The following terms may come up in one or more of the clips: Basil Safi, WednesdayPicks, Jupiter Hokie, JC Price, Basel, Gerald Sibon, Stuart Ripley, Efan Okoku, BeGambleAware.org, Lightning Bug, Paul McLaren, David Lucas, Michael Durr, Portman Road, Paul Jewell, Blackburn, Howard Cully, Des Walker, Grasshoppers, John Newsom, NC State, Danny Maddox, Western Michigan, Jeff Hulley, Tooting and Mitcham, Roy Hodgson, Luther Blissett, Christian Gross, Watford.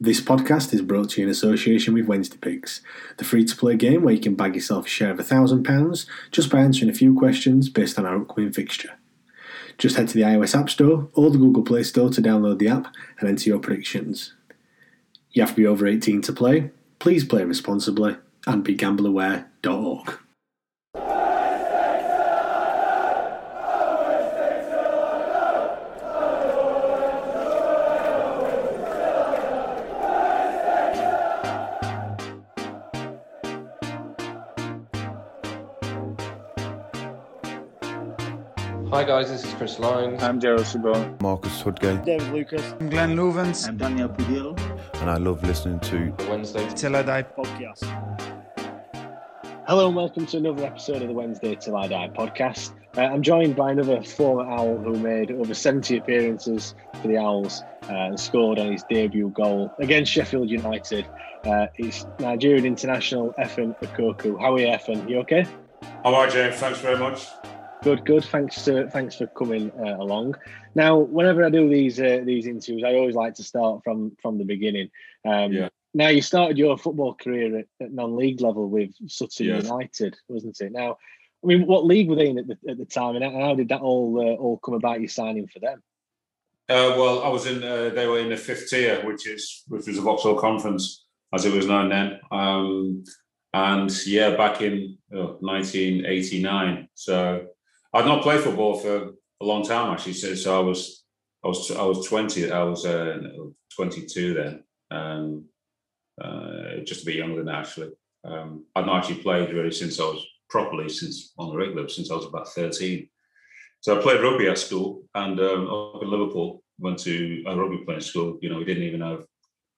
This podcast is brought to you in association with Wednesday Picks, the free-to-play game where you can bag yourself a share of £1,000 just by answering a few questions based on our upcoming fixture. Just head to the iOS App Store or the Google Play Store to download the app and enter your predictions. You have to be over 18 to play. Please play responsibly and BeGambleAware.org. Hi guys, this is Chris Lyons. I'm Gerald Sibon. Marcus Hoodgate. David Lucas. I'm Glenn Louvens. I'm Daniel Pudillo. And I love listening to the Wednesday Till I Die podcast. Hello and welcome to another episode of the Wednesday Till I Die podcast. I'm joined by another former Owl who made over 70 appearances for the Owls and scored on his debut goal against Sheffield United. It's Nigerian international Efan Okoku. How are you, Efan? You okay? How are you, James? Thanks very much. Good. Thanks for coming along. Now, whenever I do these interviews, I always like to start from the beginning. Now, you started your football career at non-league level with Sutton United, wasn't it? Now, I mean, what league were they in at the time, and how did that all come about? You signing for them? Well, I was in. They were in the fifth tier, which was the Vauxhall Conference, as it was known then. Back in 1989. So. I'd not played football for a long time, actually. So I was 20. I was 22 then, just a bit younger than that, actually. I'd not actually played really on the regular since I was about 13. So I played rugby at school, and up in Liverpool, went to a rugby playing school. You know, we didn't even have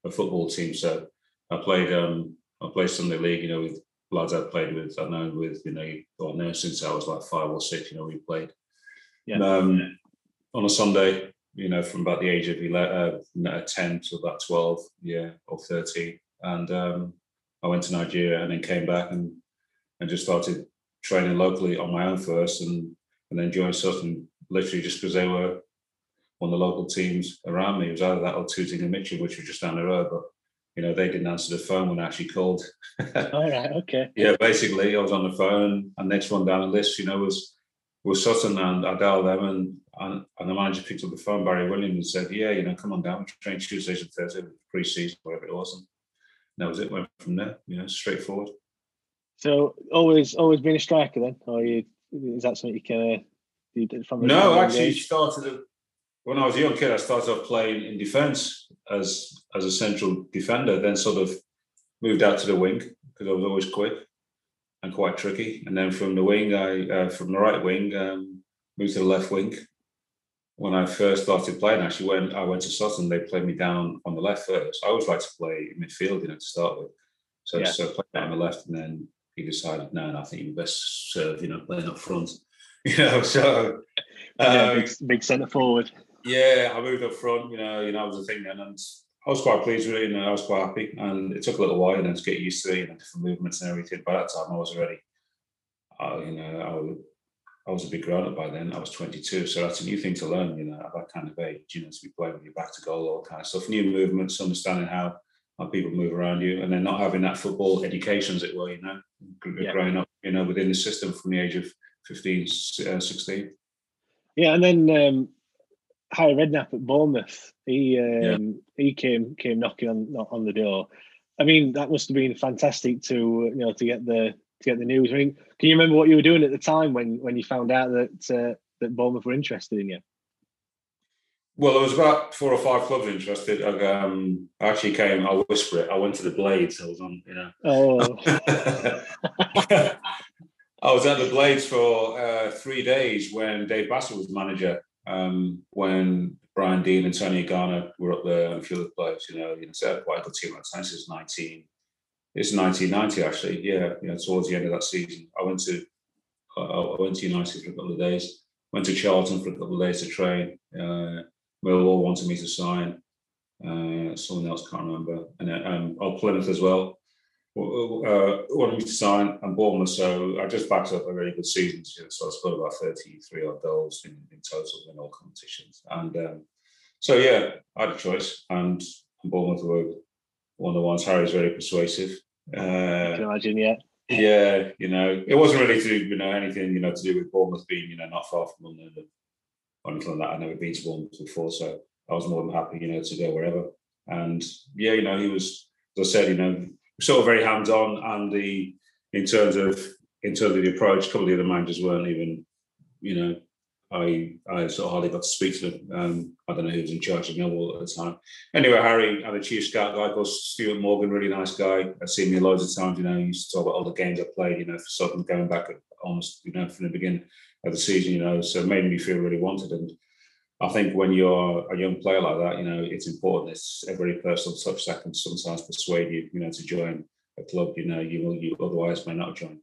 a football team, so I played. I played Sunday league. You know, with lads I've played with, I've known with, you know, or known since I was like 5 or 6, you know, we played. Yeah. On a Sunday, you know, from about the age of 10 to about 12, or 13. And I went to Nigeria and then came back and just started training locally on my own first and then joined Sutton literally just because they were one of the local teams around me. It was either that or Tooting and Mitcham, which was just down the road, but you know, they didn't answer the phone when I actually called. All right, okay. Yeah, basically, I was on the phone, and next one down the list, you know, was Sutton, and I dialed them, and the manager picked up the phone, Barry Williams, and said, yeah, you know, come on down, train Tuesdays and Thursdays, pre-season, whatever it was, and that was it, went from there, you know, straightforward. So, always been a striker then, or is that something you can do from? No, actually, when I was a young kid, I started off playing in defence as a central defender, then sort of moved out to the wing because I was always quick and quite tricky. And then from the wing, from the right wing, moved to the left wing. When I first started playing, actually, when I went to Sutton, they played me down on the left first. I always liked to play midfield, you know, to start with. So I played down on the left, and then he decided, no, I think you're best served, you know, playing up front. You know, so... big centre forward. Yeah, I moved up front, you know, that was the thing then, and I was quite pleased with it, and I was quite happy, and it took a little while, you know, to get used to, you know, different movements and everything. By that time, I was already, I was a big grown-up by then. I was 22, so that's a new thing to learn, you know, at that kind of age, you know, to be playing with your back to goal, all kind of stuff, new movements, understanding how people move around you, and then not having that football education, as it were, you know, growing up, you know, within the system from the age of 15, 16. Yeah, and then... Harry Redknapp at Bournemouth, he came knocking on the door. I mean, that must have been fantastic to get the news. I mean, can you remember what you were doing at the time when you found out that Bournemouth were interested in you? Well, there was about 4 or 5 clubs interested. I actually came. I'll whisper it. I went to the Blades. I was on, you know. Oh. I was at the Blades for 3 days when Dave Bassett was manager. When Brian Deane and Tony Agana were up there and a few other players, you know, so quite a good team at the time. It's 1990 actually, you know, towards the end of that season. I went to United for a couple of days, went to Charlton for a couple of days to train. Millwall wanted me to sign, someone else, can't remember. And then Plymouth as well wanted me to sign, and Bournemouth, so I just backed up a really good season. So I scored about 33 odd goals in total in all competitions. And I had a choice, and Bournemouth were one of the ones. Harry's very persuasive. I can imagine, yeah. Yeah, you know, it wasn't really to do, you know, anything, you know, to do with Bournemouth being, you know, not far from London or anything like that. I'd never been to Bournemouth before, so I was more than happy, you know, to go wherever. And yeah, you know, he was, as I said, you know, sort of very hands-on, and in terms of the approach, a couple of the other managers weren't even, you know, I sort of hardly got to speak to them. I don't know who was in charge of Millwall at the time. Anyway, Harry had a chief scout guy called Stuart Morgan, really nice guy. I've seen him loads of times, you know. He used to talk about all the games I played, you know, for Sutton, going back almost, you know, from the beginning of the season, you know. So it made me feel really wanted. And I think when you're a young player like that, you know, it's important. It's a very personal touch that can sometimes persuade you, you know, to join a club, you know, you otherwise may not join.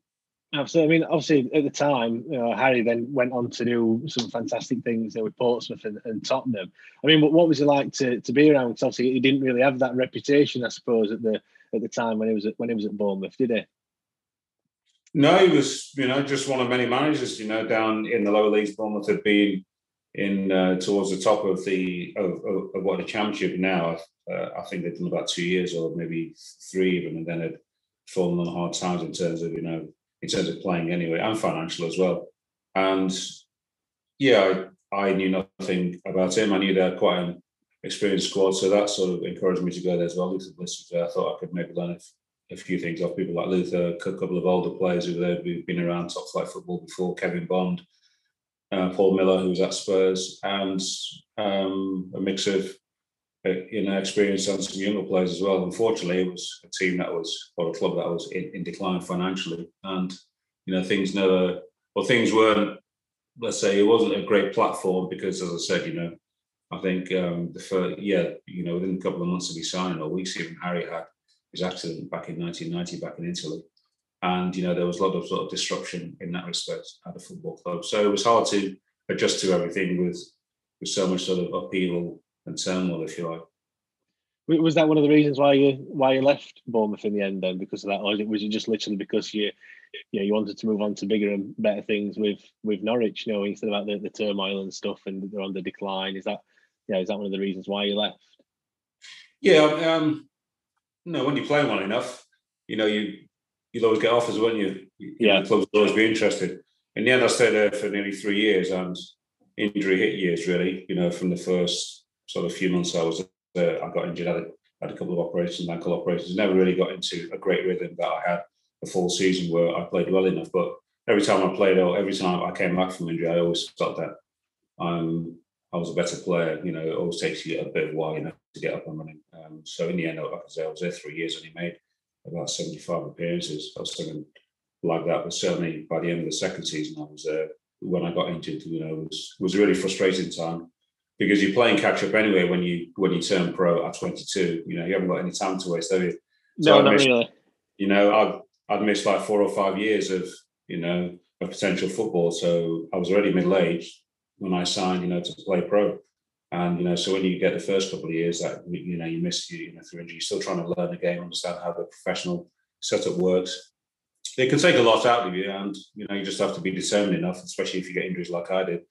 Absolutely. I mean, obviously, at the time, you know, Harry then went on to do some fantastic things there with Portsmouth and Tottenham. I mean, what was it like to be around? Because obviously, he didn't really have that reputation, I suppose, at the time when he was at Bournemouth, did he? No, he was, you know, just one of many managers, you know, down in the lower leagues. Bournemouth had been in towards the top of the Championship now. I think they'd done about 2 years or maybe three even, and then had fallen on hard times in terms of playing anyway, and financial as well. And yeah, I knew nothing about him. I knew they had quite an experienced squad, so that sort of encouraged me to go there as well. Luther Blissett, I thought I could maybe learn a few things off people like Luther, a couple of older players who who've been around top flight football before, Kevin Bond, Paul Miller, who was at Spurs, and a mix of, you know, experience and some younger players as well. Unfortunately, it was a team that was, or a club that was in decline financially, and you know, things weren't. Let's say it wasn't a great platform because, as I said, you know, I think within a couple of months of his signing or weeks, even Harry had his accident back in 1990, back in Italy, and you know, there was a lot of sort of disruption in that respect at the football club. So it was hard to adjust to everything with so much sort of upheaval and turmoil, if you like. Was that one of the reasons why you left Bournemouth in the end then, because of that, or was it just literally because you wanted to move on to bigger and better things with Norwich, you know, instead about the turmoil and stuff, and they're on the decline? Is that one of the reasons why you left? Yeah, no, when you play well enough, you know, you'll always get offers, won't you? Yeah, the clubs will always be interested. In the end, I stayed there for nearly 3 years, and injury hit years really. You know, from the first sort of few months I was there, I got injured, had a couple of operations, ankle operations. Never really got into a great rhythm that I had the full season where I played well enough. But every time I played, or every time I came back from injury, I always felt that I was a better player. You know, it always takes you a bit of while, you know, to get up and running. So in the end, like I say, I was there 3 years, and he made about 75 appearances. I was thinking like that, but certainly by the end of the second season, I was there. When I got injured, you know, it was a really frustrating time, because you're playing catch up anyway when you turn pro at 22. You know, you haven't got any time to waste, have you? So not really. You know, I'd missed like 4 or 5 years of, you know, of potential football. So I was already middle-aged when I signed, you know, to play pro. And, you know, so when you get the first couple of years that, you know, you miss, you know, through injury, you're still trying to learn the game, understand how the professional setup works. It can take a lot out of you, and, you know, you just have to be determined enough, especially if you get injuries like I did,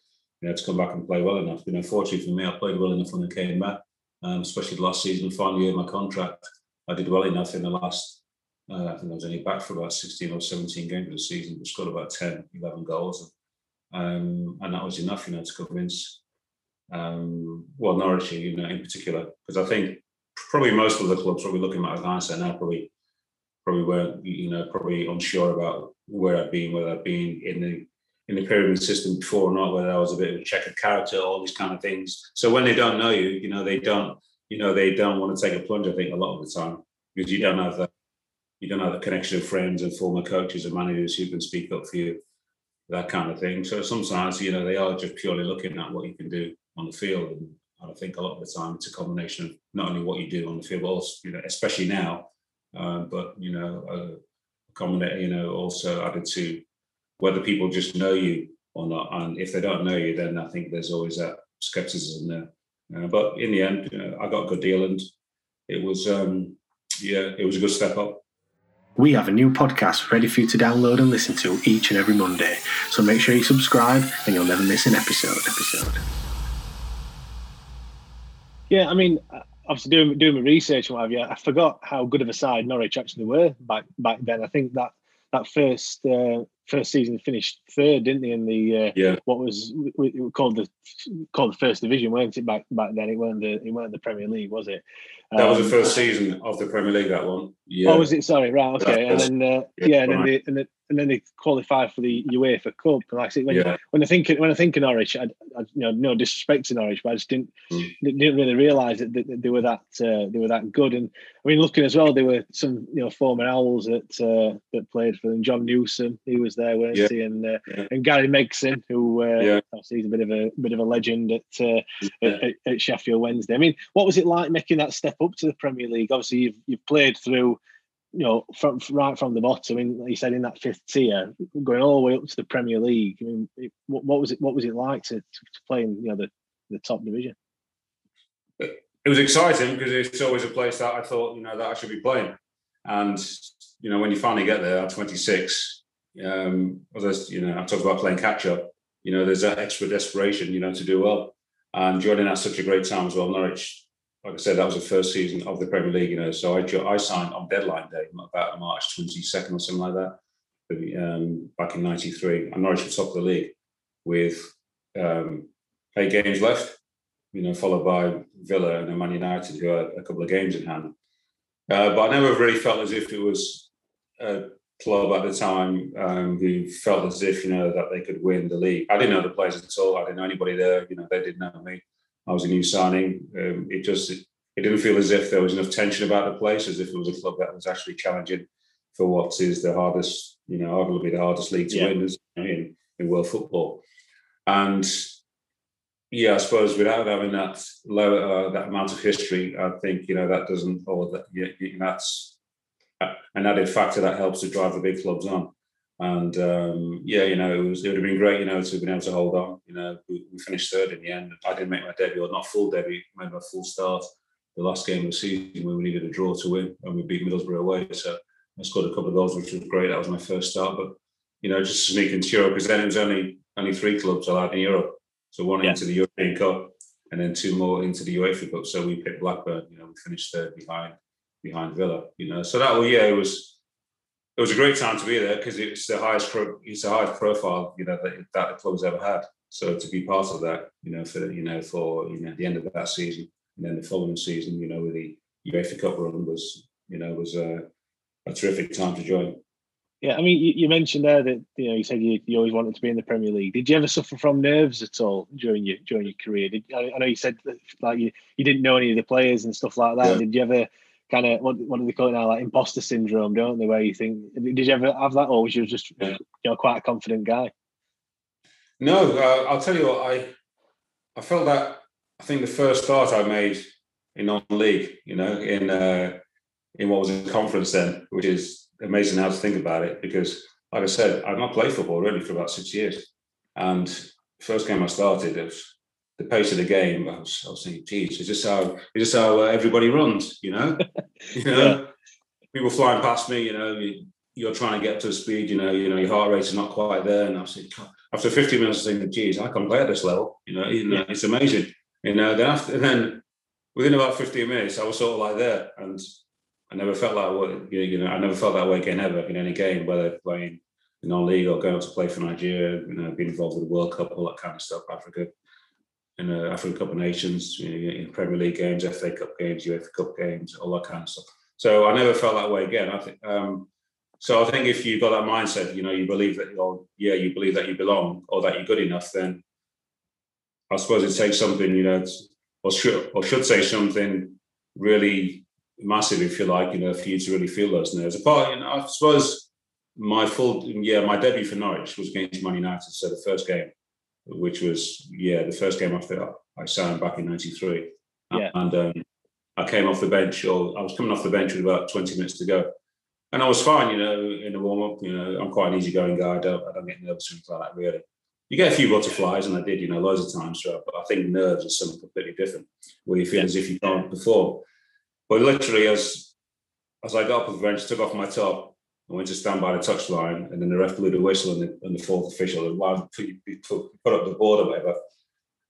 you know, to come back and play well enough. You know, fortunately for me, I played well enough when I came back, especially the last season, final year of my contract. I did well enough in the last, I think I was only back for about 16 or 17 games of the season, but scored about 10, 11 goals. And that was enough, you know, to convince, Norwich, you know, in particular, because I think probably most of the clubs, probably looking at it with hindsight now, probably weren't, you know, probably unsure about whether I'd been in the pyramid system before or not, whether I was a bit of a checkered character, all these kind of things. So when they don't know you, they don't want to take a plunge, I think, a lot of the time, because you don't have the connection of friends and former coaches and managers who can speak up for you, that kind of thing. So sometimes, you know, they are just purely looking at what you can do on the field. And I think a lot of the time it's a combination of not only what you do on the field, but also, you know, especially now, but, you know, also added to whether people just know you or not. And if they don't know you, then I think there's always that skepticism there. But in the end, you know, I got a good deal, and it was a good step up. We have a new podcast ready for you to download and listen to each and every Monday. So make sure you subscribe, and you'll never miss an episode. Yeah, I mean, obviously doing my research and what have you, I forgot how good of a side Norwich actually were back then. I think that first season finished third, didn't they? In the what was called the First Division, weren't it? Back then, it weren't the Premier League, was it? That was the first season of the Premier League. That one. Yeah. Oh, was it? Sorry, right, okay. And then they qualified for the UEFA Cup. And like I said, when I think of Norwich, I you know, no disrespect to Norwich, but I just didn't really realise that they were that good. And I mean, looking as well, there were some, you know, former Owls that played for them. John Newsom, he was there, weren't he? And Gary Megson, who obviously he's a bit of a legend at Sheffield Wednesday. I mean, what was it like making that step up to the Premier League? Obviously, you've played through, you know, right from the bottom. I mean, like you said, in that fifth tier, going all the way up to the Premier League. I mean, what was it like to play in, you know, the top division? It was exciting because it's always a place that I thought, you know, that I should be playing. And, you know, when you finally get there at 26, you know, I've talked about playing catch up. You know, there's that extra desperation, you know, to do well. And joining at such a great time as well, Norwich. Like I said, that was the first season of the Premier League, you know. So I signed on deadline day, about March 22nd or something like that, back in '93. And Norwich was top of the league with 8 games left, you know, followed by Villa and Man United, who had a couple of games in hand. But I never really felt as if it was a club at the time who felt as if, you know, that they could win the league. I didn't know the players at all. I didn't know anybody there. You know, they didn't know me. I was a new signing. It didn't feel as if there was enough tension about the place, as if it was a club that was actually challenging for what is the hardest, you know, arguably the hardest league to win in world football. And yeah, I suppose without having that that amount of history, I think, you know, that doesn't, or that, yeah, that's an added factor that helps to drive the big clubs on. And you know, it would have been great, you know, to have been able to hold on. You know, we finished third in the end. I didn't make my debut, or not full debut, made my full start. The last game of the season, we needed a draw to win, and we beat Middlesbrough away. So I scored a couple of goals, which was great. That was my first start. But, you know, just sneak into Europe, because then it was only 3 clubs allowed in Europe. So one into the European Cup, and then 2 more into the UEFA Cup. So we picked Blackburn. You know, we finished third behind Villa. You know, so it was a great time to be there, because it's the highest profile, you know, that the club's ever had. So to be part of that, you know, for the end of that season, and then the following season, you know, with the UEFA Cup run was a terrific time to join. Yeah, I mean, you mentioned there that, you know, you said you always wanted to be in the Premier League. Did you ever suffer from nerves at all during your career? I know you said that, like, you didn't know any of the players and stuff like that. Yeah. Did you ever kind of, what do they call it now, like imposter syndrome, don't they, where you think, did you ever have that, or was you just, you know, quite a confident guy? No, I'll tell you what, I felt that, I think the first start I made in non-league, you know, in what was a conference then, which is amazing how to think about it, because, like I said, I've not played football really for about 6 years, and first game I started, it was, the pace of the game, I was thinking, geez, is this how everybody runs, you know? You know, people flying past me, you know, you're trying to get to speed, you know, your heart rate is not quite there. And I was thinking, after 15 minutes, I was thinking, geez, I can't play at this level, you know, it's amazing. You know, then within about 15 minutes, I was sort of like there. And I never felt that way, you know, I never felt that way again ever in any game, whether playing in non-league or going to play for Nigeria, you know, being involved with the World Cup, all that kind of stuff, Africa. In the African Cup of Nations, you know, in Premier League games, FA Cup games, UEFA Cup games, all that kind of stuff. So I never felt that way again. I think I think if you've got that mindset, you know, you believe that you belong, or that you're good enough, then I suppose it takes something, you know, or should say something really massive, if you like, you know, for you to really feel those nerves. Apart, you know, I suppose my debut for Norwich was against Man United, so the first game, which was the first game after I signed back in '93, and I came off the bench, or I was coming off the bench with about 20 minutes to go, and I was fine, you know, in the warm up. You know, I'm quite an easygoing guy. I don't get nervous or anything like that. Really, you get a few butterflies, and I did, you know, loads of times throughout. But I think nerves are something completely different, where you feel as if you can't perform. But literally, as I got up off the bench, took off my top, I went to stand by the touchline, and then the ref blew the whistle, and the fourth official, and put up the board or whatever.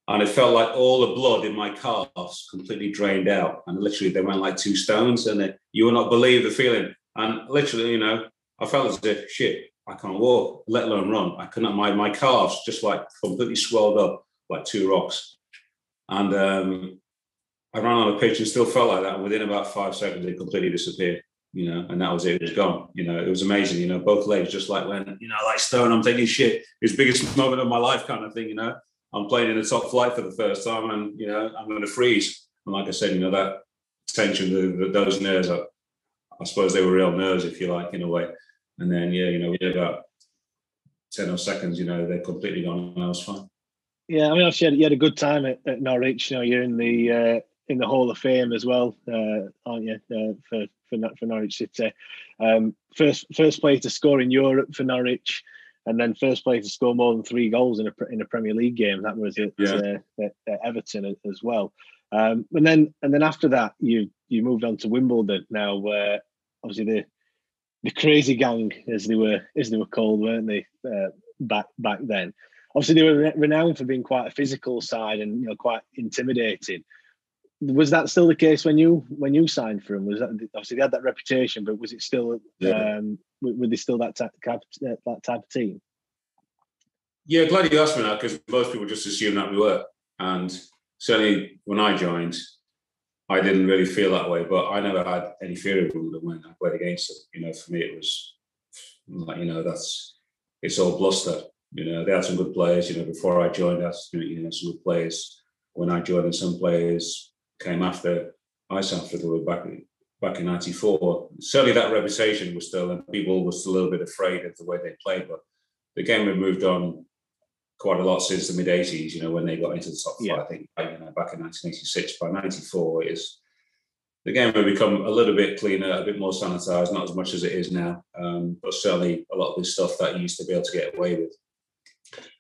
And it felt like all the blood in my calves completely drained out. And literally, they went like two stones. And you will not believe the feeling. And literally, you know, I felt as if, shit, I can't walk, let alone run. I could not, my calves just like completely swelled up like two rocks. And I ran on a pitch and still felt like that. And within about 5 seconds, it completely disappeared, you know, and that was it. It was gone. You know, it was amazing. You know, both legs just like went, you know, like stone. I'm thinking, shit, it's the biggest moment of my life kind of thing, you know. I'm playing in the top flight for the first time and, you know, I'm going to freeze. And like I said, you know, that tension, those nerves, I suppose they were real nerves, if you like, in a way. And then, yeah, you know, we did about 10 or seconds, you know, they're completely gone and I was fine. Yeah, I mean, obviously you had a good time at Norwich. You know, you're in the Hall of Fame as well, aren't you, for Norwich City. First player to score in Europe for Norwich. And then first player to score more than 3 goals in a Premier League game. That was at Everton as well. And then after that, you moved on to Wimbledon. Now, where obviously the crazy gang, as they were called, weren't they? Back then, obviously they were renowned for being quite a physical side and, you know, quite intimidating. Was that still the case when you signed for them? Was that, obviously they had that reputation, but was it still? Yeah. Were they still that type of team? Yeah, glad you asked me that, because most people just assume that we were. And certainly when I joined, I didn't really feel that way, but I never had any fear of them when I played against them. You know, for me, it was like, you know, it's all bluster. You know, they had some good players. You know, before I joined, us, you know, some good players. When I joined, and some players came after I signed for them back in '94, certainly that reputation was still, and people were still a little bit afraid of the way they played. But the game had moved on quite a lot since the mid '80s. You know, when they got into the top flight, I think, you know, back in 1986. By '94, the game had become a little bit cleaner, a bit more sanitised, not as much as it is now. But certainly, a lot of the stuff that you used to be able to get away with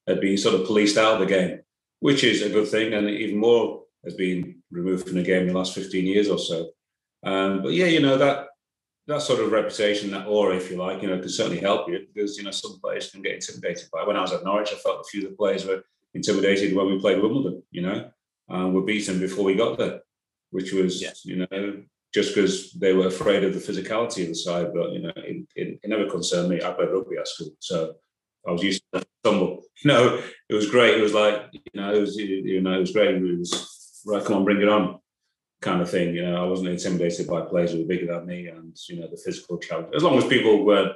had been sort of policed out of the game, which is a good thing, and even more has been removed from the game in the last 15 years or so. But yeah, you know, that sort of reputation, that aura, if you like, you know, can certainly help you, because, you know, some players can get intimidated by it. When I was at Norwich, I felt a few of the players were intimidated when we played Wimbledon, you know, and were beaten before we got there, which was, you know, just because they were afraid of the physicality of the side. But, you know, it never concerned me. I played rugby at school, so I was used to that stumble. You know, it was great. It was like, it was great. It was, right, come on, bring it on, kind of thing. You know, I wasn't intimidated by players who were bigger than me, and, you know, the physical challenge. As long as people weren't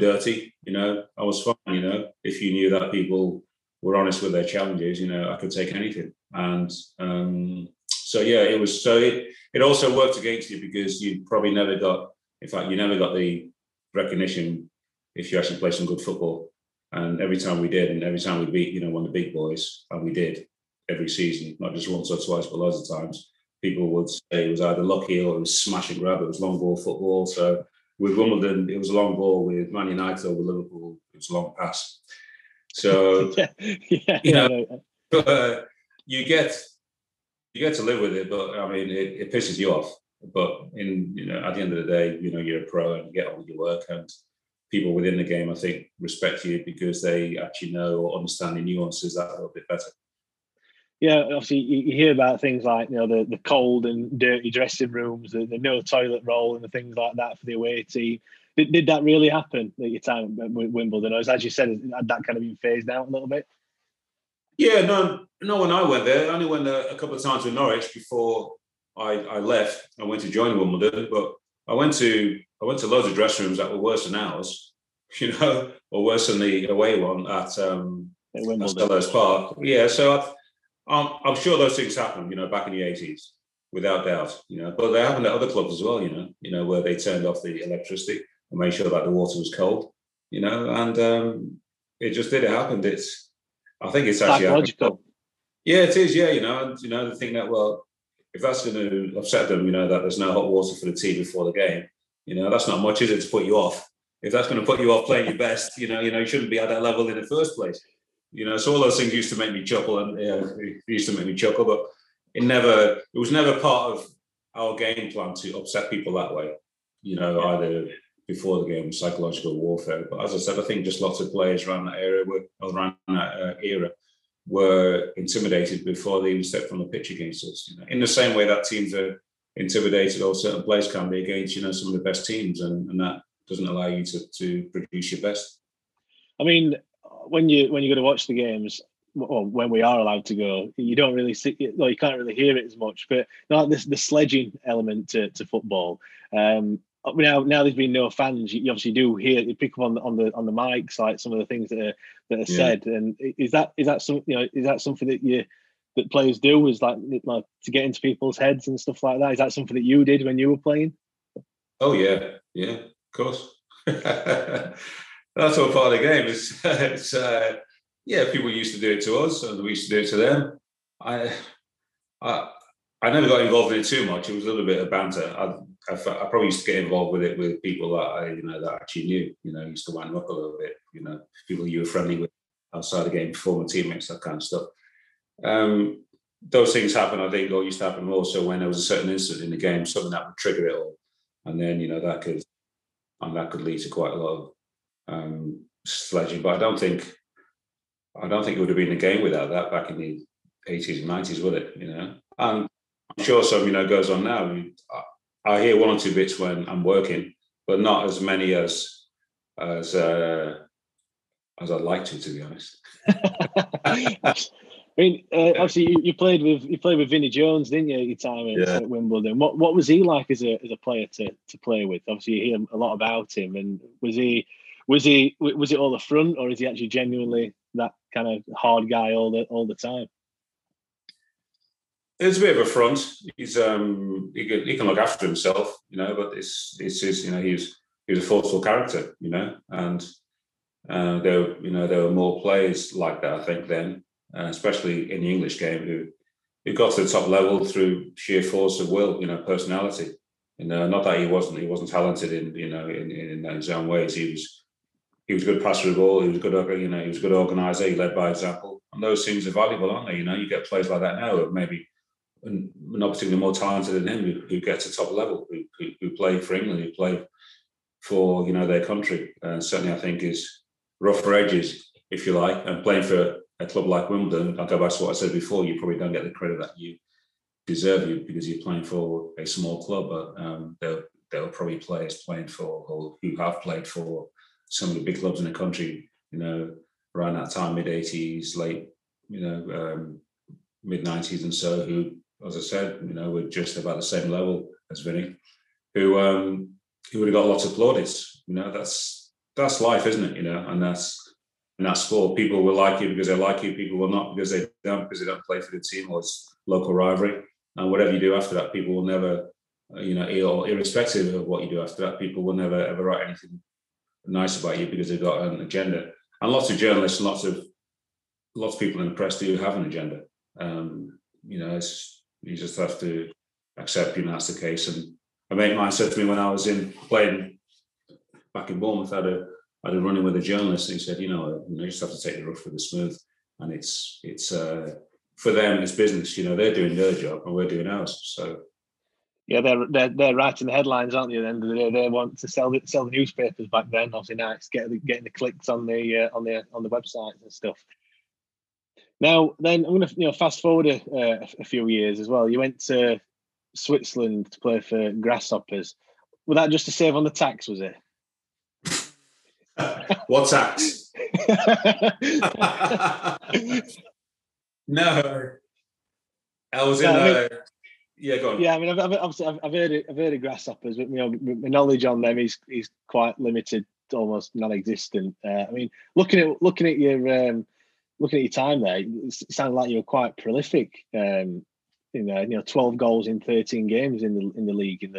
dirty, you know, I was fine. You know, if you knew that people were honest with their challenges, you know, I could take anything. And so, yeah, it was. So it also worked against you, because you probably never got. In fact, you never got the recognition if you actually played some good football. And every time we did, and every time we beat, you know, one of the big boys, and we did every season, not just once or twice, but lots of times, people would say it was either lucky or it was smash and grab, it was long ball football. So with Wimbledon, it was a long ball. With Man United or with Liverpool, it was a long pass. So, you know, but, you get to live with it, but I mean, it pisses you off. But, you know, at the end of the day, you know, you're a pro and you get on with your work, and people within the game, I think, respect you because they actually know or understand the nuances that a little bit better. Yeah, obviously, you hear about things like, you know, the cold and dirty dressing rooms, the no toilet roll and the things like that for the away team. Did that really happen at your time at Wimbledon? Or, as you said, had that kind of been phased out a little bit? Yeah, no. When I went there, I only went there a couple of times in Norwich before I left. I went to join Wimbledon, but I went to loads of dressing rooms that were worse than ours, you know, or worse than the away one at Selhurst Park. Yeah, so I'm sure those things happened, you know, back in the 80s, without doubt, you know. But they happened at other clubs as well, you know, where they turned off the electricity and made sure that the water was cold, you know, and it just did. It happened. I think it's actually psychological. Yeah, it is. Yeah, you know, and, you know, the thing that, well, if that's going to upset them, you know, that there's no hot water for the tea before the game, you know, that's not much, is it, to put you off? If that's going to put you off playing your best, you know, you shouldn't be at that level in the first place. You know, so all those things used to make me chuckle, and but it was never part of our game plan to upset people that way, you know, either before the game, psychological warfare. But as I said, I think just lots of players around that era were intimidated before they even stepped on the pitch against us. You know, in the same way that teams are intimidated or certain players can be against, you know, some of the best teams, and that doesn't allow you to produce your best. I mean, when you go to watch the games, or when we are allowed to go, you don't really see it, or you can't really hear it as much. But now the sledging element to football. Now there's been no fans. You obviously do hear, you pick up on the mics, like some of the things that are said. And is that something that players do, is like to get into people's heads and stuff like that? Is that something that you did when you were playing? Oh yeah, of course. That's all part of the game. It's people used to do it to us, and we used to do it to them. I never got involved in it too much. It was a little bit of banter. I probably used to get involved with it with people that I actually knew. You know, used to wind up a little bit. You know, people you were friendly with outside the game, former teammates, that kind of stuff. Those things happen. I think all used to happen also when there was a certain incident in the game, something that would trigger it all, and then that could lead to quite a lot of sledging. But I don't think it would have been a game without that back in the 80s and 90s, would it? You know, and I'm sure some goes on now. I hear one or two bits when I'm working, but not as many as I'd like to be honest. I mean, obviously, you played with Vinnie Jones, didn't you? Your time at Wimbledon. What was he like as a player to play with? Obviously, you hear a lot about him. And was it all a front, or is he actually genuinely that kind of hard guy all the time? It's a bit of a front. He's he can look after himself, But he was a forceful character, And there were more players like that, I think, then. Especially in the English game, who got to the top level through sheer force of will, personality. Not that he wasn't talented in his own ways. He was a good passer of the ball. He was a good organizer. He led by example, and those things are valuable, aren't they? You get players like that now, maybe not particularly more talented than him, who get to top level, who play for England, who play for their country. Certainly, I think is rougher edges, if you like, and playing for a club like Wimbledon, I'll go back to what I said before, you probably don't get the credit that you deserve because you're playing for a small club, but there were probably players playing for, or who have played for, some of the big clubs in the country, around that time, mid-80s, late, mid-90s and so, who, as I said, were just about the same level as Vinny, who would have got lots of plaudits. That's life, isn't it? And that's... in that sport, people will like you because they like you. People will not because they don't play for the team or it's local rivalry. And whatever you do after that, people will never, irrespective of what you do after that, people will never ever write anything nice about you because they've got an agenda. And lots of journalists, and lots of people in the press do have an agenda. You just have to accept that's the case. And a mate of mine said to me when I was playing back in Bournemouth, I had a run-in with a journalist, and he said, you just have to take the rough with the smooth. And it's for them, it's business. They're doing their job and we're doing ours. So yeah, they're writing the headlines, aren't they? At the end of the day, they want to sell the newspapers back then. Obviously, now it's getting the clicks on the websites and stuff. Now, then I'm going to fast forward a few years as well. You went to Switzerland to play for Grasshoppers. Was that just to save on the tax? Was it? What tax? No, I was in. Go on. Yeah, I mean, I've heard of Grasshoppers, but my knowledge on them is quite limited, almost non-existent. I mean, looking at your time there, it sounded like you were quite prolific. 12 goals in 13 games in the league in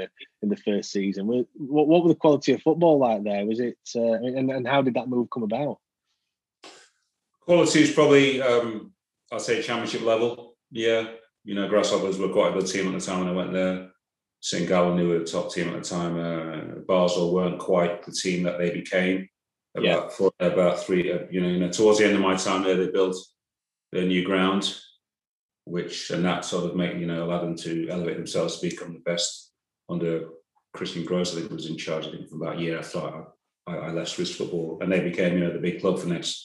the first season. What were the quality of football like there? Was it and how did that move come about? Quality is probably I'd say championship level. Yeah, Grasshoppers were quite a good team at the time when I went there. St. Gallen, who were the top team at the time. Basel weren't quite the team that they became. About three. Towards the end of my time there, they built their new ground. Which and that sort of made allowed them to elevate themselves to become the best under Christian Gross, I think, was in charge. I think for about a year after I left Swiss football, and they became the big club for the next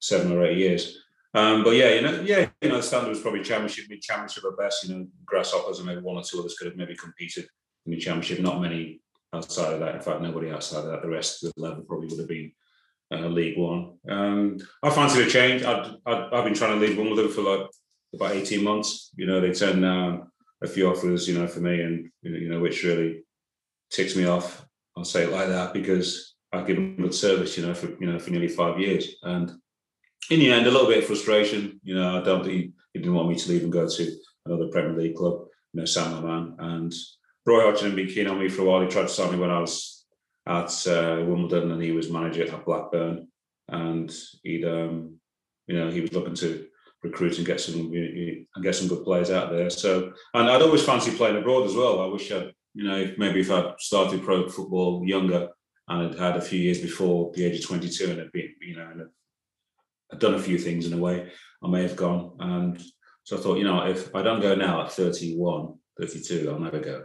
7 or 8 years. But the standard was probably championship, mid-championship at best. Grasshoppers and maybe one or two others could have maybe competed in the championship. Not many outside of that. In fact, nobody outside of that. The rest of the level probably would have been League One. I fancied a change. I've been trying to leave one with them for like about 18 months. They turned down a few offers, for me, and which really ticks me off. I'll say it like that because I've given them good service, for nearly 5 years. And in the end, a little bit of frustration. I don't think he didn't want me to leave and go to another Premier League club. Sam, my man, and Roy Hodgson had been keen on me for a while. He tried to sign me when I was at Wimbledon, and he was manager at Blackburn. And he'd, he was looking to recruit and get some good players out there. So, and I'd always fancy playing abroad as well. I wish I'd, if I'd started pro football younger and I'd had a few years before the age of 22, and I'd been, I'd done a few things in a way, I may have gone. And so I thought, if I don't go now at 31, 32, I'll never go.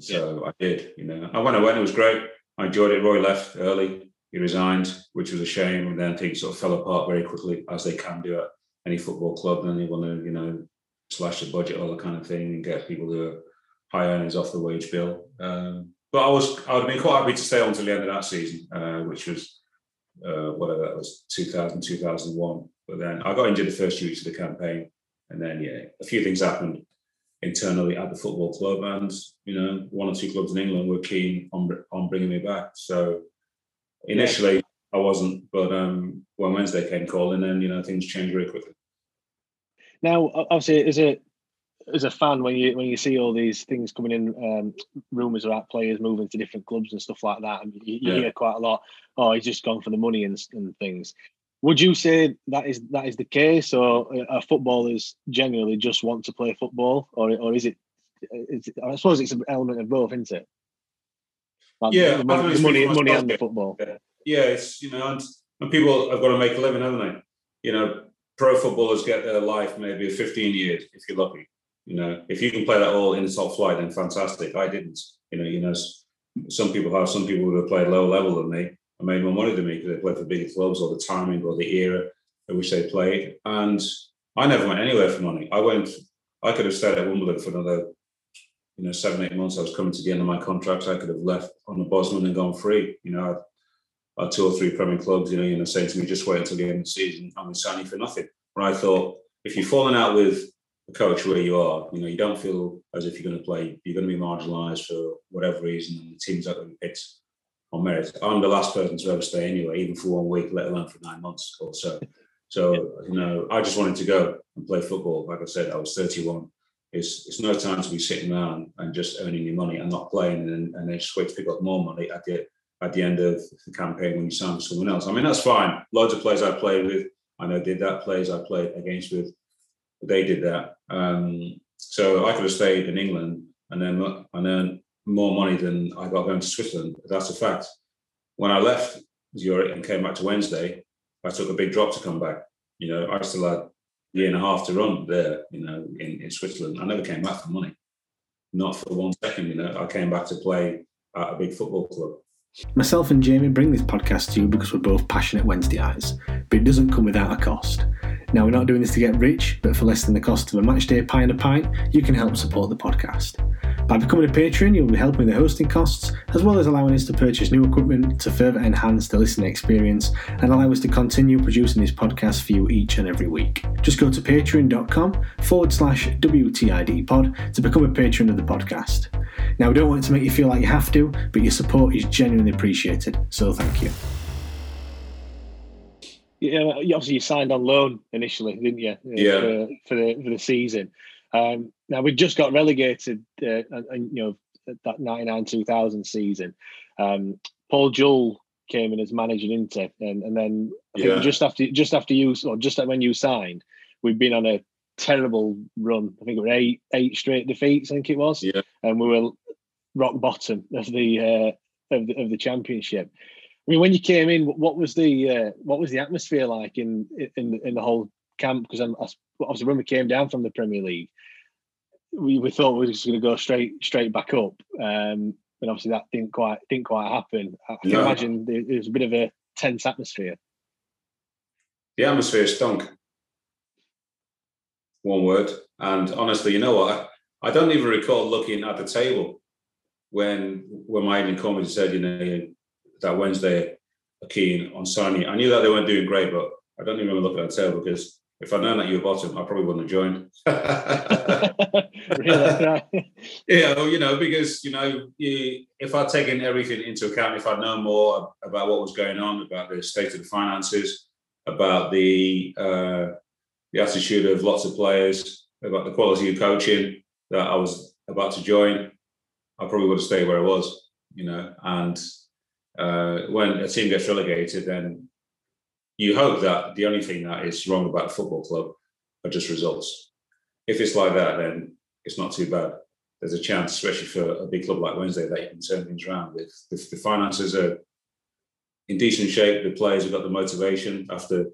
So I did, I went, it was great. I enjoyed it. Roy left early. He resigned, which was a shame. And then things sort of fell apart very quickly, as they can do at any football club. Then they want to, slash the budget, all that kind of thing, and get people who are high earners off the wage bill. But I would have been quite happy to stay on till the end of that season, which was, whatever that was, 2000, 2001. But then I got injured the first few weeks of the campaign. And then, a few things happened internally at the football club, and one or two clubs in England were keen on bringing me back. So initially I wasn't, but when Wednesday came calling, then things changed very quickly. Now, obviously, as a fan, when you see all these things coming in, rumours about players moving to different clubs and stuff like that, and you hear quite a lot, oh, he's just gone for the money and things. Would you say that is the case, or are footballers generally just want to play football, or is it? I suppose it's an element of both, isn't it? Like the money and the football. Yeah, it's and people have got to make a living, haven't they? Pro footballers get their life maybe 15 years if you're lucky. If you can play that all in the top flight, then fantastic. I didn't. Some people who have played lower level than me. I made more money than me because they played for bigger clubs, or the timing, or the era at which they played. And I never went anywhere for money. I could have stayed at Wimbledon for another, 7-8 months. I was coming to the end of my contract. I could have left on the Bosman and gone free. I had 2 or 3 Premier clubs, saying to me, just wait until the end of the season. I'm signing for nothing. But I thought, if you're falling out with the coach where you are, you don't feel as if you're going to play. You're going to be marginalised for whatever reason, and the team's not going to pick on merit. I'm the last person to ever stay anyway, even for 1 week, let alone for 9 months or so. I just wanted to go and play football. Like I said, I was 31. It's no time to be sitting around and just earning your money and not playing, and then just wait to pick up more money at the end of the campaign when you sign for someone else. I mean, that's fine. Loads of players I played with, I know did that. Players I played against with, they did that. So I could have stayed in England and earned more money than I got going to Switzerland. That's a fact. When I left Zurich and came back to Wednesday, I took a big drop to come back. I still had a year and a half to run there, in Switzerland. I never came back for money. Not for 1 second, I came back to play at a big football club. Myself and Jamie bring this podcast to you because we're both passionate Wednesdayites, but it doesn't come without a cost. Now, we're not doing this to get rich, but for less than the cost of a matchday pie and a pint, you can help support the podcast. By becoming a patron, you'll be helping with the hosting costs, as well as allowing us to purchase new equipment to further enhance the listening experience and allow us to continue producing this podcast for you each and every week. Just go to patreon.com/WTIDPod to become a patron of the podcast. Now, we don't want it to make you feel like you have to, but your support is genuinely appreciated, so thank you. Yeah, obviously you signed on loan initially, didn't you? Yeah. For the season. Now, we just got relegated, that 99-2000 season. Paul Jewell came in as manager, didn't he? And then I think just after you, or just when you signed, we'd been on a terrible run. I think it were eight straight defeats. I think it was, and we were rock bottom of the championship. I mean, when you came in, what was the atmosphere like in the whole camp? Because obviously when we came down from the Premier League, we thought we were just going to go straight back up, and obviously that didn't quite happen. I can imagine it was a bit of a tense atmosphere. The atmosphere stunk. one word. And honestly, you know what? I don't even recall looking at the table when my evening comedy said, you know, that Wednesday are keen on signing you. I knew that they weren't doing great, but I don't even remember looking at the table because if I'd known that you were bottom, I probably wouldn't have joined. Yeah, well, you know, because, you know, if I'd taken everything into account, if I'd known more about what was going on, about the state of the finances, about the attitude of lots of players, about the quality of coaching that I was about to join, I probably would have stayed where I was, you know. And when a team gets relegated, then you hope that the only thing that is wrong about a football club are just results. If it's like that, then it's not too bad. There's a chance, especially for a big club like Wednesday, that you can turn things around with. The finances are in decent shape. The players have got the motivation after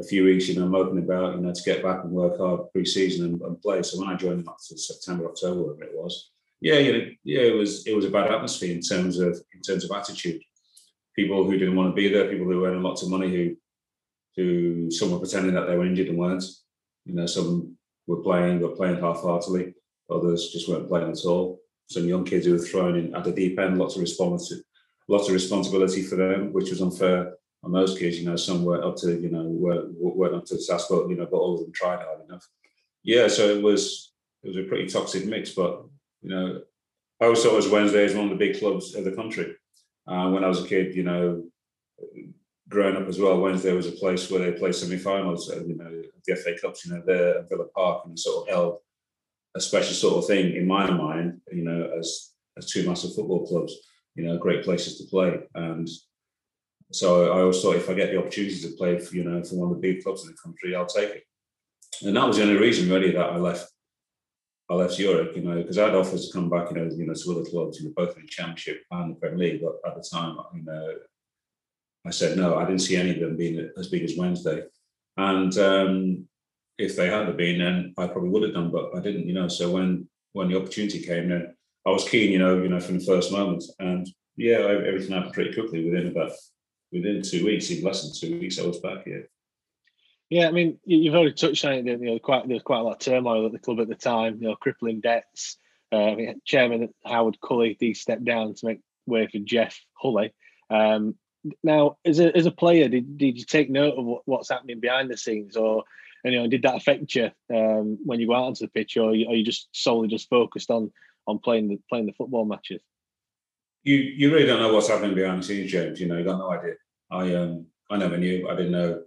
a few weeks, you know, moping about, you know, to get back and work hard pre-season and play. So when I joined them up to September, October, whatever it was, it was a bad atmosphere in terms of attitude. People who didn't want to be there, people who earned lots of money who some were pretending that they were injured and weren't. You know, some were playing half-heartedly, others just weren't playing at all. Some young kids who were thrown in at the deep end, lots of responsibility for them, which was unfair on those kids. You know, some weren't up to, you know, weren't up to the task, but, you know, but all of them tried hard enough. Yeah, so it was a pretty toxic mix, but, you know, I always thought as Wednesday is one of the big clubs of the country. When I was a kid, you know, growing up as well, Wednesday was a place where they played semi-finals, you know, the FA Cups, you know, there at Villa Park, and sort of held a special sort of thing in my mind, you know, as two massive football clubs, you know, great places to play. And so I always thought, if I get the opportunity to play for, you know, for one of the big clubs in the country, I'll take it. And that was the only reason really that I left Europe, you know, because I had offers to come back, you know, to other clubs, you know, both in the Championship and the Premier League, but at the time, you know, I said no. I didn't see any of them being as big as Wednesday, and if they had been, then I probably would have done, but I didn't, you know. So when the opportunity came, then I was keen, you know, from the first moment, and yeah, everything happened pretty quickly. Within 2 weeks, even less than 2 weeks, I was back here. Yeah, I mean, you've already touched on it. You know, there was quite a lot of turmoil at the club at the time. You know, crippling debts. I mean, Chairman Howard Cully, he stepped down to make way for Jeff Hulley. Now, as a player, did you take note of what's happening behind the scenes, or, you know, did that affect you when you go out onto the pitch, or are you just solely just focused on playing the football matches? You really don't know what's happening behind the scenes, James. You know, you got no idea. I never knew. I didn't know.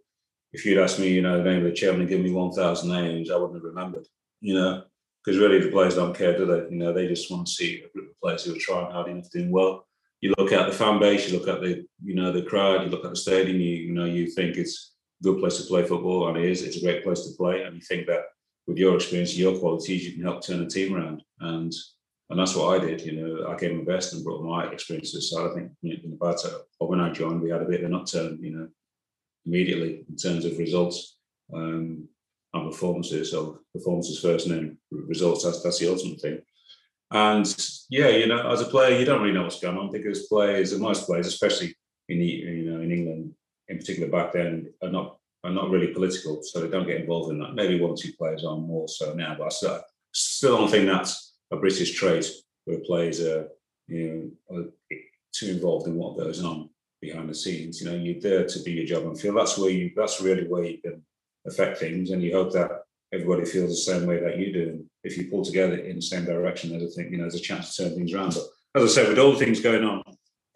If you'd asked me, you know, the name of the chairman and give me 1,000 names, I wouldn't have remembered, you know, because really the players don't care, do they? You know, they just want to see a group of players who are trying hard enough, doing well. You look at the fan base, you look at the, you know, the crowd, you look at the stadium, you know, you think it's a good place to play football, and it is. It's a great place to play, and you think that with your experience and your qualities, you can help turn the team around, and that's what I did. You know, I gave my best and brought my experiences. So I think, you know, in the battle, or when I joined, we had a bit of an upturn, you know, immediately in terms of results and performances. So performances first, and then results. That's the ultimate thing. And yeah, you know, as a player, you don't really know what's going on, because players, and most players, especially in England in particular back then, are not really political, so they don't get involved in that. Maybe one or two players are more so now, but I still don't think that's a British trait, where players are, you know, are too involved in what goes on behind the scenes. You know, you're there to do your job and feel that's really where you can affect things, and you hope that everybody feels the same way that you do. And if you pull together in the same direction, there's a chance to turn things around. But as I said, with all the things going on,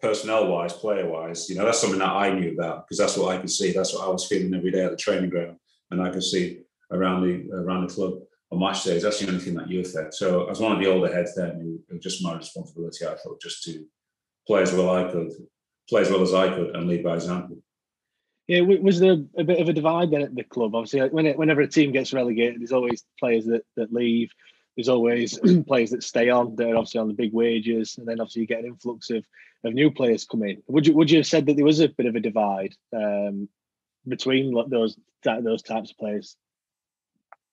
personnel-wise, player-wise, you know, that's something that I knew about, because that's what I could see. That's what I was feeling every day at the training ground, and I could see around the club on match days. That's the only thing that you affect. So as one of the older heads then, it was just my responsibility, I thought, just to play as well as I could and lead by example. Yeah, was there a bit of a divide then at the club? Obviously, whenever a team gets relegated, there's always players that leave. There's always players that stay on. They're obviously on the big wages, and then obviously you get an influx of new players come in. Would you have said that there was a bit of a divide between those types of players?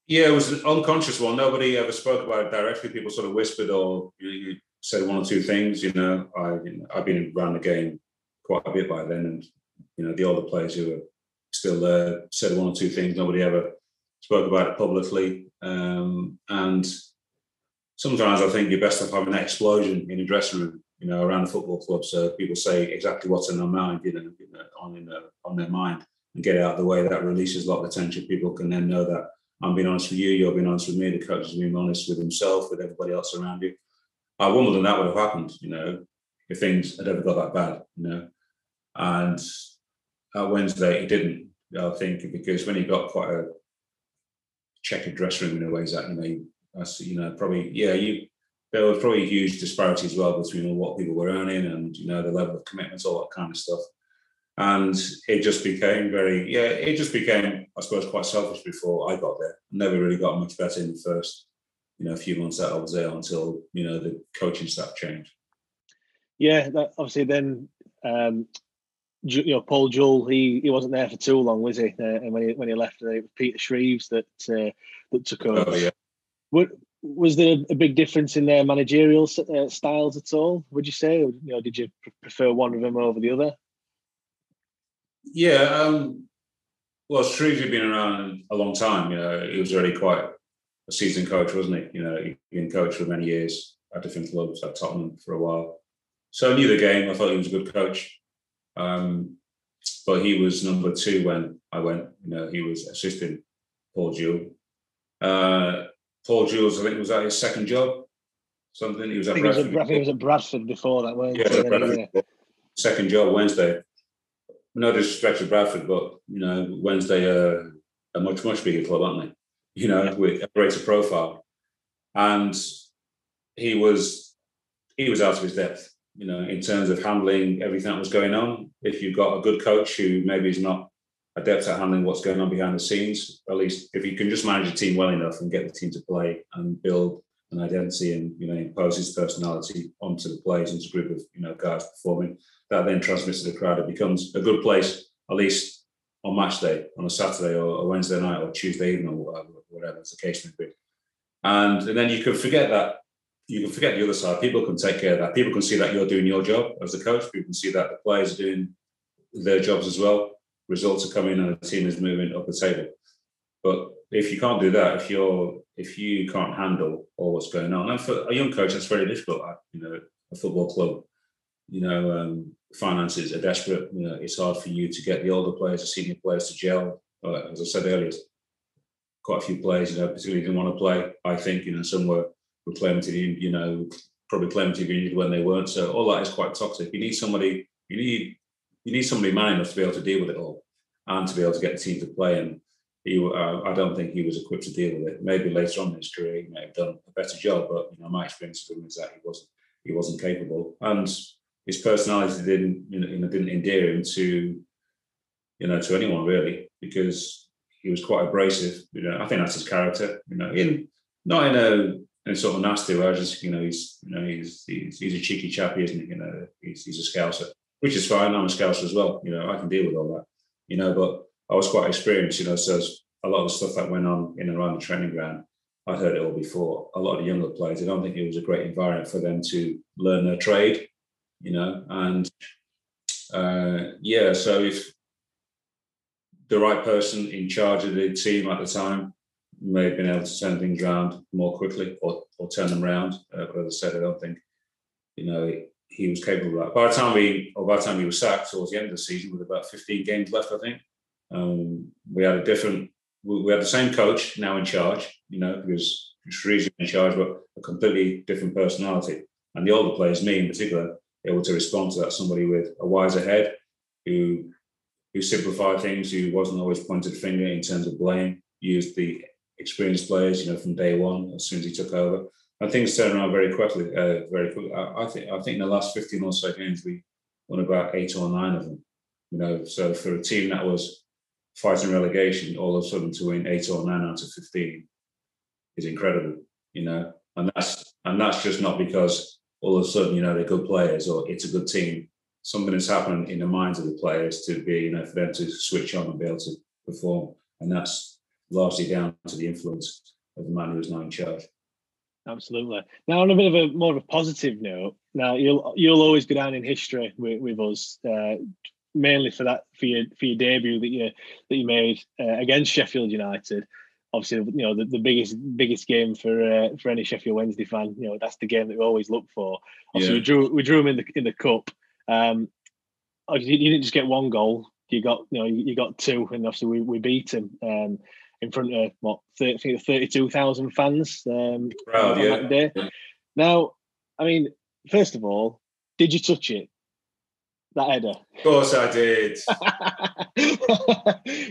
Yeah, it was an unconscious one. Nobody ever spoke about it directly. People sort of whispered, or you said one or two things. You know, I've been around the game quite a bit by then, and you know, the older players who were still there said one or two things. Nobody ever spoke about it publicly. And sometimes I think you're best off having an explosion in a dressing room, you know, around the football club, so people say exactly what's in their mind, you know, on their mind, and get it out of the way. That releases a lot of tension. People can then know that I'm being honest with you, you're being honest with me, the coach is being honest with himself, with everybody else around you. I wonder that would have happened, you know, if things had ever got that bad, you know. And at Wednesday, it didn't, I think, because when he got quite a checkered dressing room in a way, that, you know, I see, you know, probably, yeah, there were probably huge disparities as well between what people were earning and, you know, the level of commitments, all that kind of stuff. And it just became became, I suppose, quite selfish before I got there. Never really got much better in the first, you know, few months that I was there until, you know, the coaching staff changed. Yeah, that, obviously then, you know, Paul Jewell, he wasn't there for too long, was he? And when he left, it was Peter Shreves that took over. Oh, yeah. Was there a big difference in their managerial styles at all, would you say? You know, did you prefer one of them over the other? Yeah, well, Shreves had been around a long time. You know, he was already quite a seasoned coach, wasn't he? You know, he'd been coached for many years at different clubs, at Tottenham for a while. So I knew the game. I thought he was a good coach. But he was number two when I went. You know, he was assisting Paul Jewell. Paul Jewell's, I think, was that his second job? Something he was at Bradford. He was at Bradford before that, wasn't he? Yeah, Bradford. Yeah. Second job, Wednesday. No disrespect to Bradford, but, you know, Wednesday are a much, much bigger club, aren't they? You know, yeah, with a greater profile. And he was out of his depth, you know, in terms of handling everything that was going on. If you've got a good coach who maybe is not adept at handling what's going on behind the scenes, at least if you can just manage your team well enough and get the team to play and build an identity and, you know, impose his personality onto the players, into a group of, you know, guys performing, that then transmits to the crowd. It becomes a good place, at least on match day, on a Saturday or a Wednesday night or Tuesday evening or whatever the case may be. And then you can forget that. You can forget the other side. People can take care of that. People can see that you're doing your job as a coach. People can see that the players are doing their jobs as well. Results are coming and the team is moving up the table. But if you can't do that, if you can't handle all what's going on, and for a young coach, that's very difficult. You know, a football club, you know, finances are desperate. You know, it's hard for you to get the older players, the senior players to gel. As I said earlier, quite a few players, you know, particularly didn't want to play. I think, you know, some were clamoring, you know, probably clamoring to be injured when they weren't. So all that is quite toxic. You need somebody. You need somebody man enough to be able to deal with it all and to be able to get the team to play. And I don't think he was equipped to deal with it. Maybe later on in his career, he may have done a better job, but, you know, my experience with him is that he wasn't capable. And his personality didn't endear him to, you know, to anyone really, because he was quite abrasive. You know, I think that's his character, you know, not in a sort of nasty way. Just, you know, he's a cheeky chappy, isn't he? You know, he's a Scouser, which is fine. I'm a Scouser as well. You know, I can deal with all that, you know, but I was quite experienced, you know, so a lot of the stuff that went on in and around the training ground, I'd heard it all before. A lot of the younger players, I don't think it was a great environment for them to learn their trade, you know, and yeah, so if the right person in charge of the team at the time may have been able to turn things around more quickly or turn them around, but as I said, I don't think, you know, he was capable of that. By the time he was sacked towards the end of the season, with about 15 games left, I think, we had the same coach now in charge, you know, because Shreves in charge, but a completely different personality. And the older players, me in particular, able to respond to that. Somebody with a wiser head, who simplified things, who wasn't always pointed finger in terms of blame, used the experienced players, you know, from day one as soon as he took over. And things turned around very quickly. I think in the last 15 or so games, we won about 8 or 9 of them. You know, so for a team that was fighting relegation, all of a sudden to win 8 or 9 out of 15 is incredible. You know, and that's just not because all of a sudden, you know, they're good players or it's a good team. Something has happened in the minds of the players to be, you know, for them to switch on and be able to perform. And that's largely down to the influence of the man who's now in charge. Absolutely. Now, on a bit of a more of a positive note, now you'll always go down in history with us, mainly for your debut that you made against Sheffield United. obviously, you know, the biggest game for any Sheffield Wednesday fan. You know, that's the game that we always look for. Obviously, we drew them in the cup. You didn't just get one goal. You got two, and obviously we beat them in front of 32,000 fans on that day. Yeah. Now, I mean, first of all, did you touch it? That header. Of course I did. Of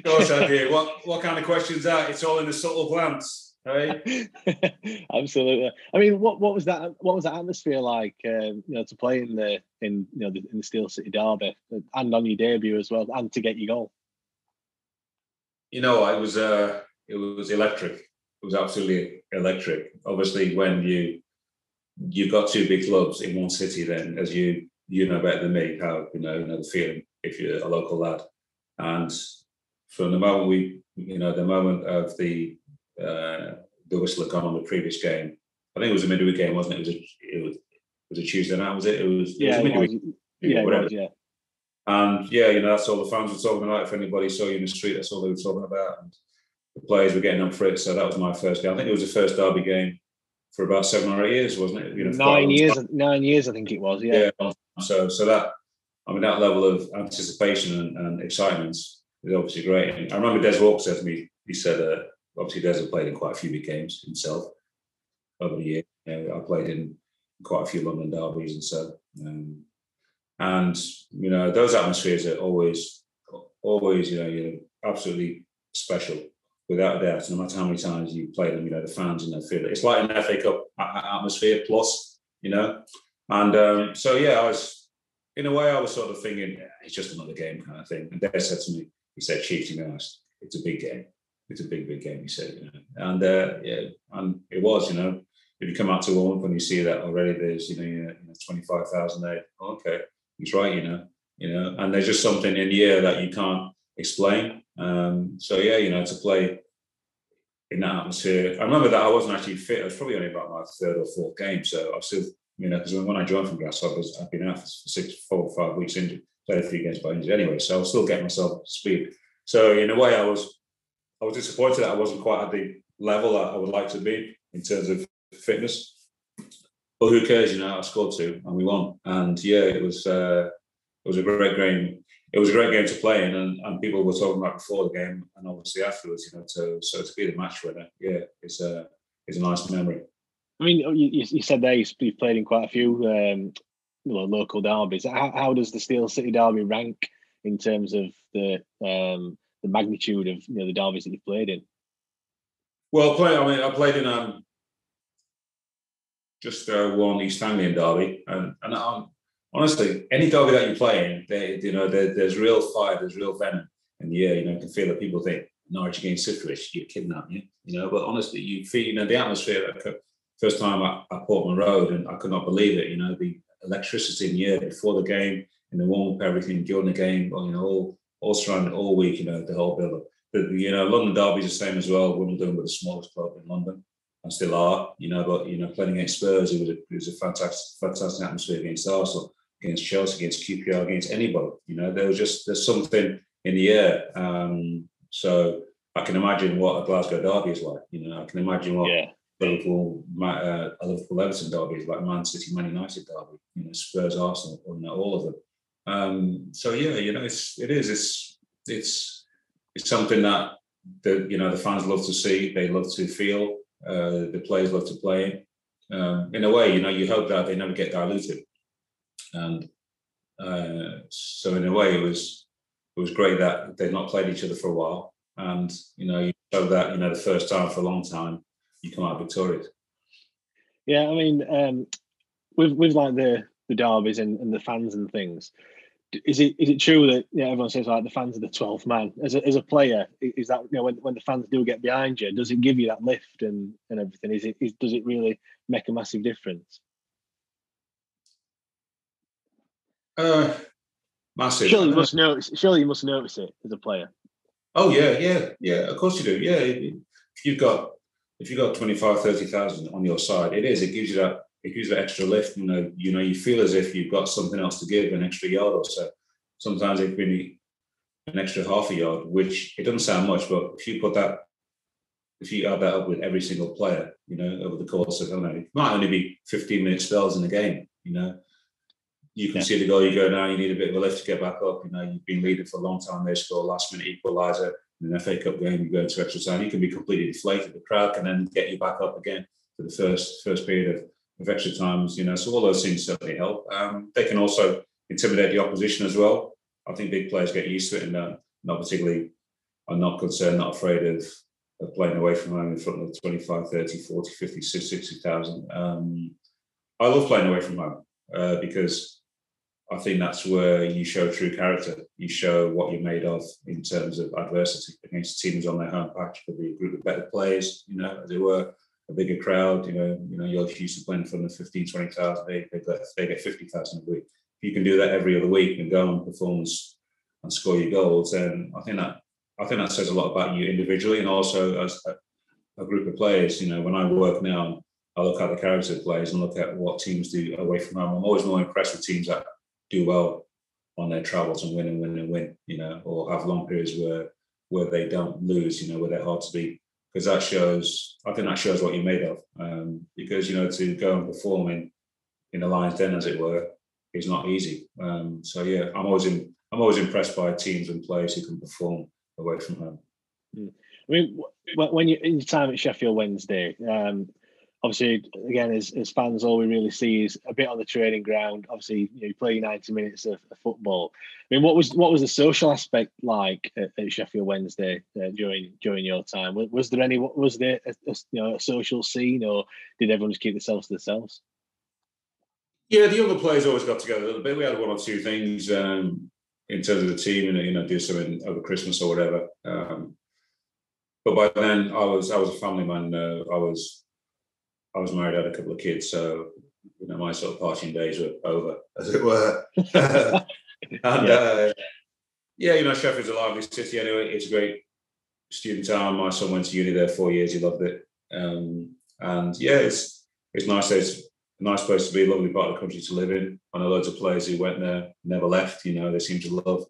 course I did. What kind of questions are? It's all in a subtle glance, right? Absolutely. I mean, what was that? What was that atmosphere like? You know, to play in the Steel City derby, and on your debut as well, and to get your goal. You know, it was electric. It was absolutely electric. Obviously, when you've got two big clubs in one city, then as you know better than me, how you know the feeling if you're a local lad. And from the moment the whistle had gone on the previous game, I think it was a midweek game, wasn't it? It was a Tuesday night, was it? It was midweek. And that's all the fans were talking about. If anybody saw you in the street, that's all they were talking about. And the players were getting on for it. So that was my first game. I think it was the first derby game for about 7 or 8 years, wasn't it? 9 years. 9 years, I think it was. Yeah. So that, I mean, that level of anticipation and excitement is obviously great. And I remember Des Walker said to me, he said, obviously Des had played in quite a few big games himself over the year. You know, I played in quite a few London derbies, and so, and you know, those atmospheres are always, you're absolutely special. Without a doubt, no matter how many times you play them, the fans in that field. It's like an FA Cup atmosphere plus, And I was sort of thinking, it's just another game kind of thing. And Des said to me, he said, Chief, it's a big game. It's a big, big game, he said. And and it was, if you come out to warm up and you see that already, there's, 25,000 there. Oh, okay, he's right, And there's just something in the air that you can't explain. To play in that atmosphere. I remember that I wasn't actually fit. I was probably only about my third or fourth game. So I was still, because when I joined from Grasshoppers, I'd been out for 4 or 5 weeks injured, played a few games by injury anyway. So I was still getting myself up to speed. So in a way, I was disappointed that I wasn't quite at the level that I would like to be in terms of fitness. But who cares? I scored 2 and we won. And it was a great game. It was a great game to play in, and people were talking about before the game and obviously afterwards, so to be the match winner, it's a nice memory. I mean, you said there you've played in quite a few local derbies. How does the Steel City derby rank in terms of the magnitude of the derbies that you've played in? Well, I played in just one East Anglian derby, and I'm... Honestly, any derby that you play in, there's real fire, there's real venom in the air. You can feel that people think Norwich against Ipswich, you're kidding, aren't you? But honestly, you feel the atmosphere. First time at Portman Road, and I could not believe it. The electricity in the air before the game, in the warm up, everything during the game, all surrounded all week. The whole build-up. But London derby's the same as well. Wimbledon were the smallest club in London, and still are. But playing against Spurs, it was a fantastic atmosphere against Arsenal, against Chelsea, against QPR, against anybody. There's something in the air. So I can imagine what a Glasgow derby is like. I can imagine what a Liverpool Everton derby is like, Man City, Man United derby, Spurs, Arsenal, all of them. It's something that the fans love to see, they love to feel, the players love to play in. In a way, you hope that they never get diluted. And so in a way, it was great that they'd not played each other for a while. And, you know that, the first time for a long time, you come out victorious. Yeah, I mean, with like the derbies and the fans and things, is it true that everyone says like the fans are the 12th man? As a player, is that, when the fans do get behind you, does it give you that lift and everything? Does it really make a massive difference? Massive. Surely you must notice it as a player. Oh yeah. Of course you do. Yeah, if you've got 25,000-30,000 on your side, it gives you that extra lift. You feel as if you've got something else to give, an extra yard or so. Sometimes it can be an extra half a yard, which it doesn't sound much, but if you put that if you are better with every single player, you know, over the course of, I don't know, it might only be 15-minute spells in a game, you know. You can see the goal, you go down, you need a bit of a lift to get back up, you know, you've been leading for a long time, they score a last-minute equaliser, in an FA Cup game, you go into extra time, you can be completely deflated, the crowd can then get you back up again for the first period of extra times, you know, so all those things certainly help. They can also intimidate the opposition as well. I think big players get used to it and not particularly, are not concerned, not afraid of playing away from home in front of 25, 30, 40, 50, 60,000. I love playing away from home because I think that's where you show true character. You show what you're made of in terms of adversity against teams on their home patch. Could be a group of better players, you know, as it were, a bigger crowd. You know, you're used to playing in front of 15, 20,000. They get 50,000 a week. If you can do that every other week and go on performance and score your goals, then I think that says a lot about you individually and also as a group of players. You know, when I work now, I look at the character of players and look at what teams do away from home. I'm always more impressed with teams that do well on their travels and win, you know, or have long periods where they don't lose, you know, where they're hard to beat. Because that shows, I think that shows what you're made of. Because, you know, to go and perform in the Lions Den, as it were, is not easy. So, yeah, I'm always impressed by teams and players who can perform away from home. I mean, when you're in your time at Sheffield Wednesday, obviously, again, as fans, all we really see is a bit on the training ground. Obviously, you know, you play 90 minutes of football. I mean, what was the social aspect like at Sheffield Wednesday during your time? Was there a you know, a social scene, or did everyone just keep themselves to themselves? Yeah, the younger players always got together a little bit. We had one or two things in terms of the team, and you know, do something over Christmas or whatever. But by then, I was a family man. I was married, had a couple of kids, so you know my sort of partying days were over, as it were. and you know, Sheffield's a lively city anyway. It's a great student town. My son went to uni there 4 years. He loved it, and yeah, it's nice. It's a nice place to be, a lovely part of the country to live in. I know loads of players who went there never left. You know, they seem to love,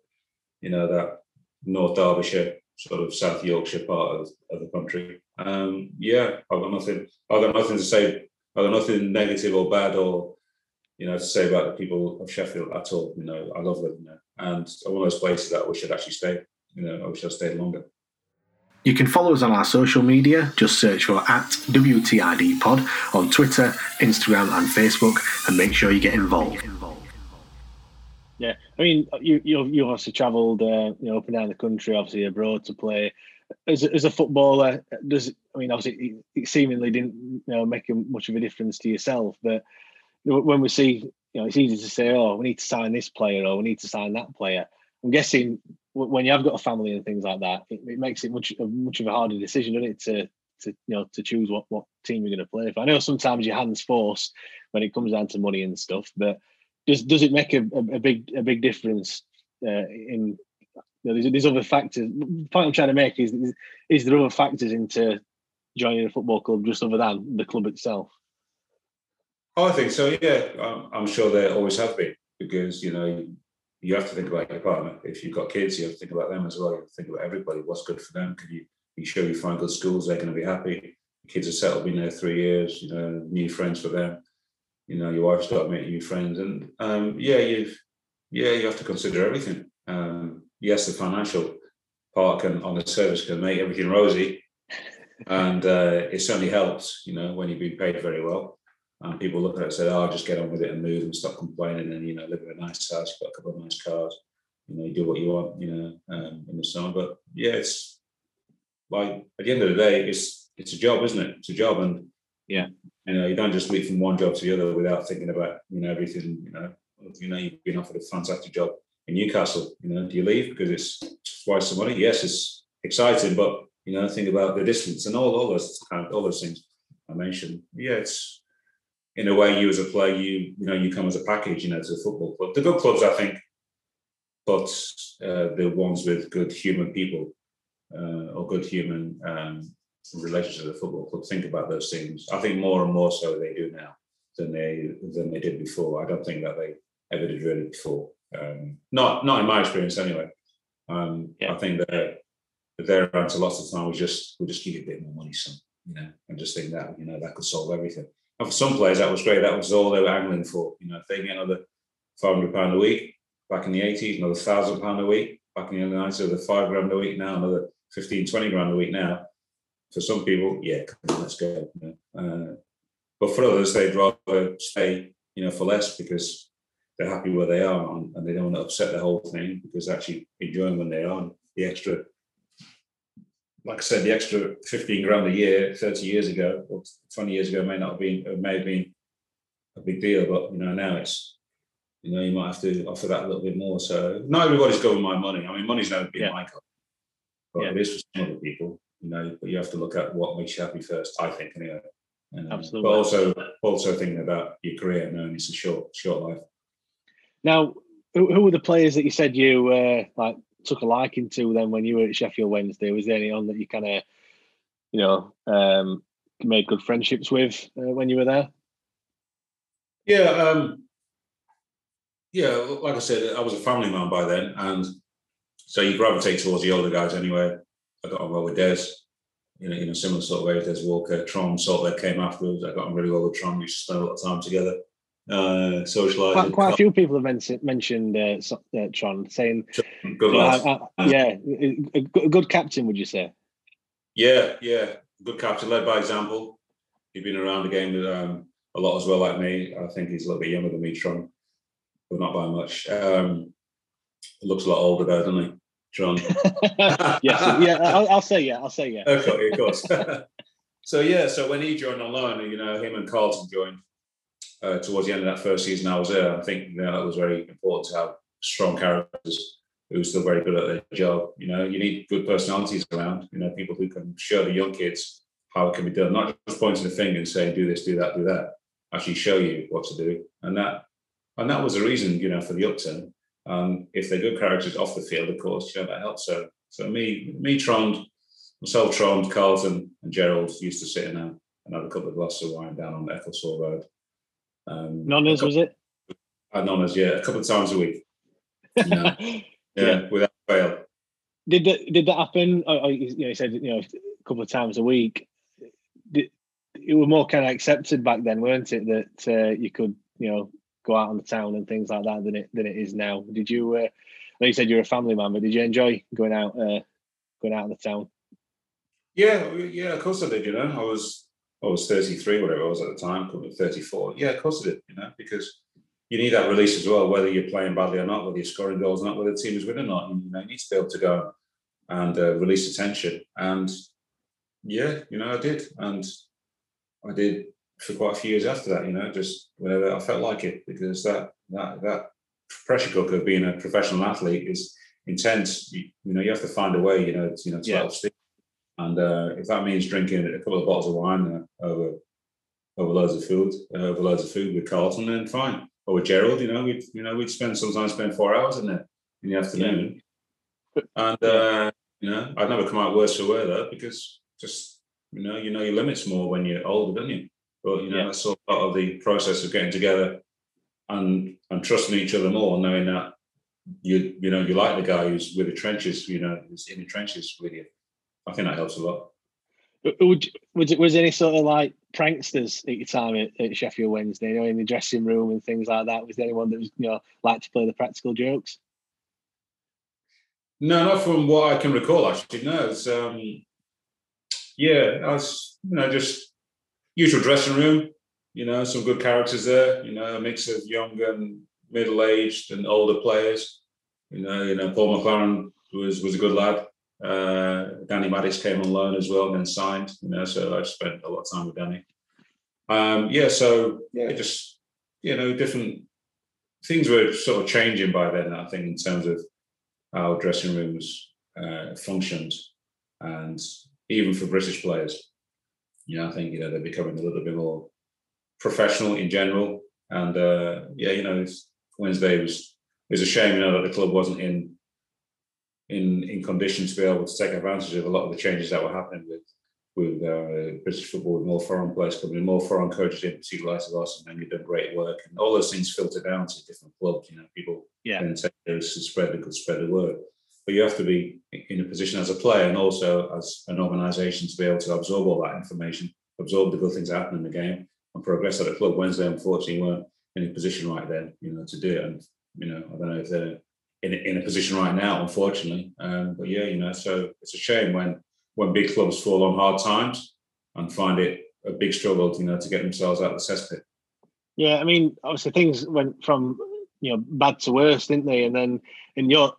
you know, that North Derbyshire, sort of South Yorkshire part of the country. I've got nothing to say. I've got nothing negative or bad or, you know, to say about the people of Sheffield at all. You know, I love living there. And one of those places that I wish I'd actually stayed. You know, I wish I'd stayed longer. You can follow us on our social media. Just search for @WTIDPod on Twitter, Instagram and Facebook, and make sure you get involved. Yeah, I mean, you've obviously travelled, you know, up and down the country, obviously abroad to play. As a footballer, it seemingly didn't, you know, make much of a difference to yourself. But when we see, you know, it's easy to say, oh, we need to sign this player or we need to sign that player. I'm guessing when you have got a family and things like that, it makes it much of a harder decision, doesn't it, to choose what team you're going to play for. I know sometimes your hand's forced when it comes down to money and stuff, but does it make a big difference in? You know, there's other factors. The point I'm trying to make is there other factors into joining a football club just other than the club itself? Oh, I think so, yeah. I'm sure there always have been, because, you know, you have to think about your partner. If you've got kids, you have to think about them as well. You have to think about everybody. What's good for them? Can you sure you find good schools? They're going to be happy. The kids are settled, been there 3 years, you know, new friends for them. You know, your wife's got to meet new friends. And, you have to consider everything. Yes, the financial part on the service can make everything rosy, and it certainly helps, you know, when you've been paid very well. And people look at it and say, oh, just get on with it and move and stop complaining and, you know, live in a nice house, you've got a couple of nice cars, you know, you do what you want, you know, in the summer. But, yeah, it's like, at the end of the day, it's a job, isn't it? It's a job, and, yeah, you know, you don't just leap from one job to the other without thinking about, you know, everything, you know, you've been offered a fantastic job in Newcastle, you know, do you leave because it's twice the money? Yes, it's exciting, but you know, think about the distance and all those things I mentioned. Yeah, it's in a way you as a player, you come as a package, you know, to the football club. The good clubs, I think, but the ones with good human people or good human relationship with the football club think about those things. I think more and more so they do now than they did before. I don't think that they ever did really before. Not in my experience anyway. I think that But thereabouts, a lot of the time we just give you a bit more money, son, you know, and just think that, you know, that could solve everything. And for some players, that was great. That was all they were angling for. You know, if they get another £500 a week back in the 80s, another £1,000 a week back in the early 90s, another £5,000 a week now, another 15, 20 grand a week now. For some people, yeah, come on, let's go. You know? But for others, they'd rather stay, you know, for less because they're happy where they are and they don't want to upset the whole thing because they're actually enjoying when they are. The extra, like I said, the extra 15 grand a year 30 years ago or 20 years ago may have been a big deal, but you know, now it's, you know, you might have to offer that a little bit more. So not everybody's going with my money. I mean, money's never been my goal, but it is for some other people, you know, but you have to look at what makes you happy first, I think, anyway. Absolutely. But also thinking about your career, knowing it's a short life. Now, who were the players that you said you like took a liking to then when you were at Sheffield Wednesday? Was there anyone that you kind of, you know, made good friendships with when you were there? Yeah, like I said, I was a family man by then, and so you gravitate towards the older guys anyway. I got on well with Des, you know, similar sort of way, Des Walker, Trond sort of came afterwards. I got on really well with Trond. We used to spend a lot of time together. Socialising. Quite a few people have mentioned Trond, saying, "Good lad." A good captain, would you say? Yeah, good captain, led by example. He'd been around the game a lot as well, like me. I think he's a little bit younger than me, Trond, but not by much. Looks a lot older though, doesn't he, Trond? yeah. I'll say yeah. Okay, of course. So when he joined on loan, you know, him and Carlton joined. Towards the end of that first season I was there, I think, you know, that was very important to have strong characters who are still very good at their job. You know, you need good personalities around, you know, people who can show the young kids how it can be done, not just pointing the finger and saying, do this, do that, do that. Actually show you what to do. And that was the reason, you know, for the upturn. If they're good characters off the field, of course, you know, that helps. So myself, Trond, Carlton and Gerald used to sit in and have a couple of glasses of wine down on Ecclesall Road. Nonnas, was it? Nonnas, yeah, a couple of times a week. You know, without fail. Did that happen? You know, you said, you know, a couple of times a week. It was more kind of accepted back then, weren't it? That you could, you know, go out on the town and things like that than it is now. Did you? Like you said, you're a family man, but did you enjoy going out on the town? Yeah, of course I did. You know, I was 33, whatever I was at the time, probably 34. Yeah, of course I did, you know, because you need that release as well, whether you're playing badly or not, whether you're scoring goals or not, whether the team is winning or not. You know, you need to be able to go and release the tension. And yeah, you know, I did. And I did for quite a few years after that, you know, just whenever I felt like it, because that pressure cooker of being a professional athlete is intense. You know, you have to find a way, you know, to help stick. And if that means drinking a couple of bottles of wine over loads of food with Carlton, then fine. Or with Gerald, you know, we'd sometimes spend 4 hours in the afternoon. Yeah. And you know, I'd never come out worse for wear though, because just you know your limits more when you're older, don't you? But you know, that's sort of part of the process of getting together and trusting each other more, knowing that you know you like the guy who's with the trenches, you know, who's in the trenches with you. I think that helps a lot. Was there any sort of like pranksters at your time at Sheffield Wednesday, you know, in the dressing room and things like that? Was there anyone that was, you know, liked to play the practical jokes? No, not from what I can recall, actually. No, it's I was, you know, just usual dressing room, you know, some good characters there, you know, a mix of young and middle-aged and older players. You know, Paul McLaren was a good lad. Danny Maddox came on loan as well, and then signed. You know, so I spent a lot of time with Danny. Just, you know, different things were sort of changing by then, I think, in terms of how dressing rooms functioned, and even for British players, you know, I think, you know, they're becoming a little bit more professional in general. And you know, Wednesday was a shame, you know, that the club wasn't in condition to be able to take advantage of a lot of the changes that were happening with British football, with more foreign players coming in, more foreign coaches in, particularly like us, and you've done great work. And all those things filter down to different clubs, you know, people then take those and spread the word. But you have to be in a position as a player and also as an organisation to be able to absorb all that information, absorb the good things that happen in the game and progress at a club. Wednesday, unfortunately, weren't in a position right then, to do it. And, I don't know if they're in a position right now, unfortunately. But yeah, so it's a shame when big clubs fall on hard times and find it a big struggle, to get themselves out of the cesspit. Yeah, I mean, obviously things went from, bad to worse, didn't they? And then in your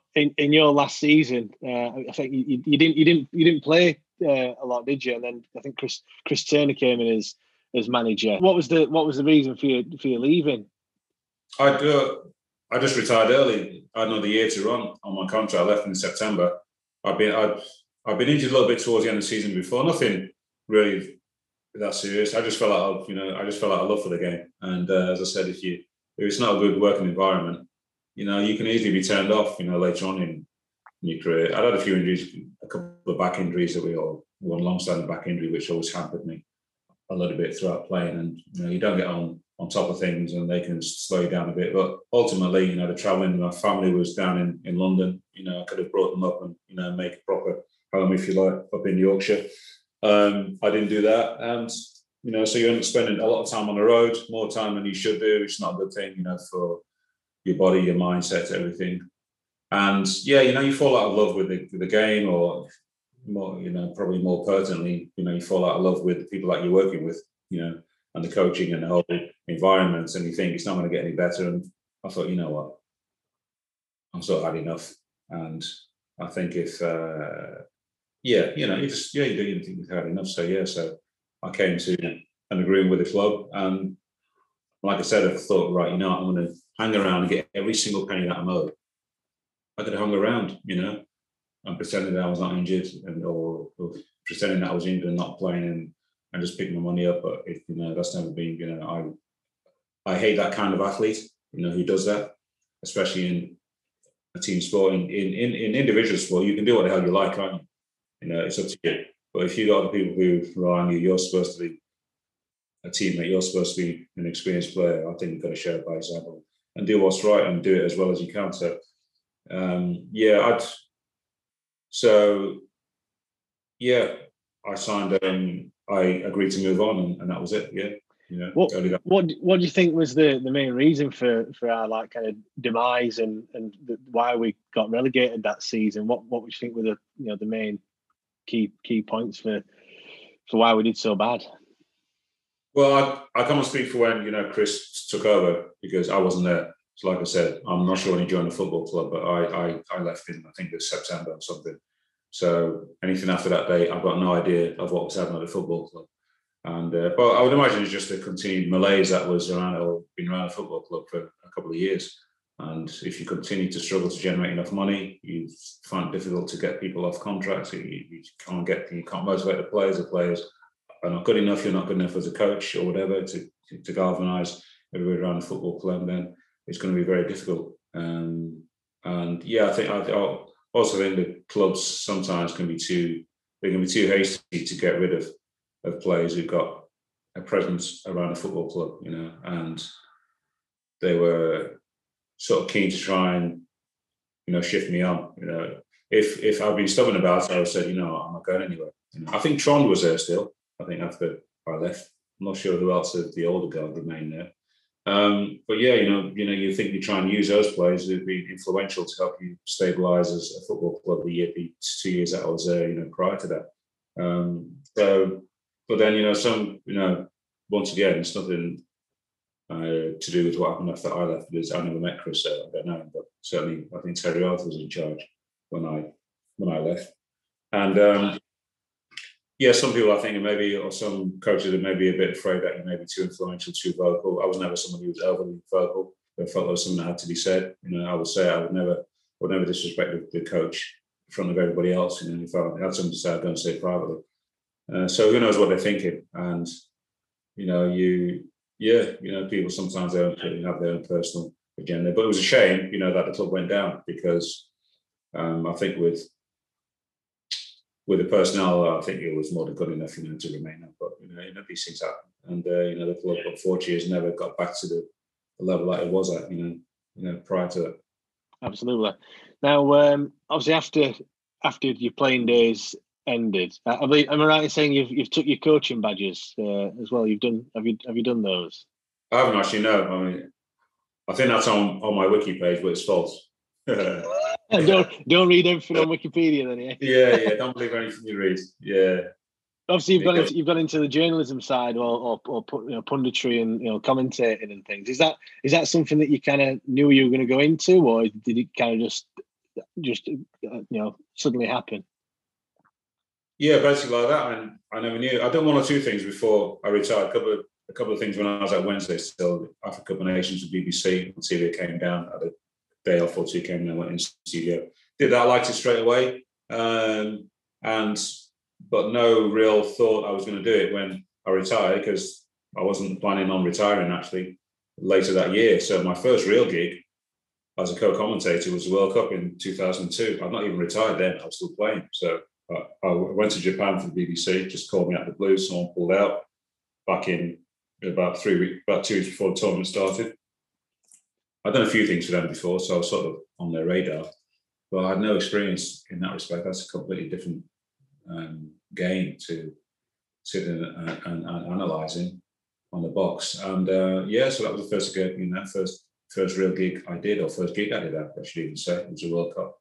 last season, I think you didn't play a lot, did you? And then I think Chris Turner came in as manager. What was the reason for you leaving? I just retired early. I had another year to run on my contract. I left in September. I've been injured a little bit towards the end of the season before. Nothing really that serious. I just fell out of love for the game. And as I said, if it's not a good working environment, you can easily be turned off. Later on in your career, I'd had a few injuries, a couple of back injuries one long-standing back injury, which always hampered me a little bit throughout playing. And you don't get on top of things, and they can slow you down a bit. But ultimately, the travelling, my family was down in London. I could have brought them up and make a proper home, if you like, up in Yorkshire. I didn't do that, and so you end up spending a lot of time on the road, more time than you should do. It's not a good thing, for your body, your mindset, everything. And yeah, you fall out of love with the game, or more, probably more pertinently, you fall out of love with the people that you're working with, and the coaching and the whole environment, and you think it's not going to get any better. And I thought, you know what, I'm sort of had enough. And I think if, you think you've had enough. So yeah, so I came to an agreement with the club, and like I said, I thought, right, I'm going to hang around and get every single penny that I'm owed. I could have hung around, and pretending that I was not injured, and or pretending that I was injured and not playing, and just picking my money up. But it, that's never been, I hate that kind of athlete, who does that, especially in a team sport. In individual sport, you can do what the hell you like, can't you? It's up to you. But if you've got the people who rely on you, you're supposed to be a teammate, you're supposed to be an experienced player. I think you've got to show by example and do what's right and do it as well as you can. So, I signed. I agreed to move on, and that was it. Yeah, What do you think was the main reason for our demise and why we got relegated that season? What would you think were the the main key points for why we did so bad? Well, I can't speak for when Chris took over, because I wasn't there. So like I said, I'm not sure when he joined the football club, but I left in, I think it was September or something. So anything after that day, I've got no idea of what was happening at the football club. And but I would imagine it's just the continued malaise that was around or been around the football club for a couple of years. And if you continue to struggle to generate enough money, you find it difficult to get people off contracts. You can't motivate the players. The players are not good enough. You're not good enough as a coach or whatever to galvanise everybody around the football club. Then it's going to be very difficult. And yeah, I also think the clubs sometimes can be too hasty to get rid of players who've got a presence around a football club, and they were sort of keen to try and, shift me on. If I'd been stubborn about it, I would have said, I'm not going anywhere. I think Trond was there still. I think after I left, I'm not sure who else of the older guard remained there. But yeah, you think you try and use those players who'd be influential to help you stabilise as a football club the 2 years that I was there, prior to that. But then, once again, it's nothing to do with what happened after I left, because I never met Chris, so I don't know. But certainly, I think Terry Arthur was in charge when I left. And some people, I think, or some coaches are maybe a bit afraid that you may be too influential, too vocal. I was never someone who was overly vocal. I felt there was something that had to be said. I would say I would never disrespect the coach in front of everybody else. If I had something to say, I'd go and say it privately. So who knows what they're thinking? And people sometimes have their own personal agenda. But it was a shame, that the club went down, because I think with the personnel, I think it was more than good enough, to remain up. But, these things happen. And, the club for 4 years never got back to the level that it was at, prior to that. absolutely. Now, obviously, after your playing days ended, am I right in saying you've took your coaching badges as well? You've done have you done those? I haven't actually. No, I mean, I think that's on my wiki page, but it's false. Don't read everything on Wikipedia, then. Yeah. Don't believe anything you read. Yeah. Obviously, you've gone into the journalism side or punditry and commentating and things. Is that something that you kind of knew you were going to go into, or did it kind of just suddenly happen? Yeah, basically like that. I never knew. I'd done one or two things before I retired. A couple of things when I was at Wednesday still. After a couple of nations with BBC, until it came down, I had a day off or two, came and I went into the studio. Did that, I liked it straight away. But no real thought I was going to do it when I retired, because I wasn't planning on retiring actually later that year. So my first real gig as a co-commentator was the World Cup in 2002. I'd not even retired then, I was still playing. So I went to Japan for the BBC, just called me out the blue. Someone pulled out back in about 2 weeks before the tournament started. I'd done a few things for them before, so I was sort of on their radar. But I had no experience in that respect. That's a completely different game to sit in and analysing on the box, and so that was the first gig. First real gig I did, or first gig I did. I should even say it was a World Cup.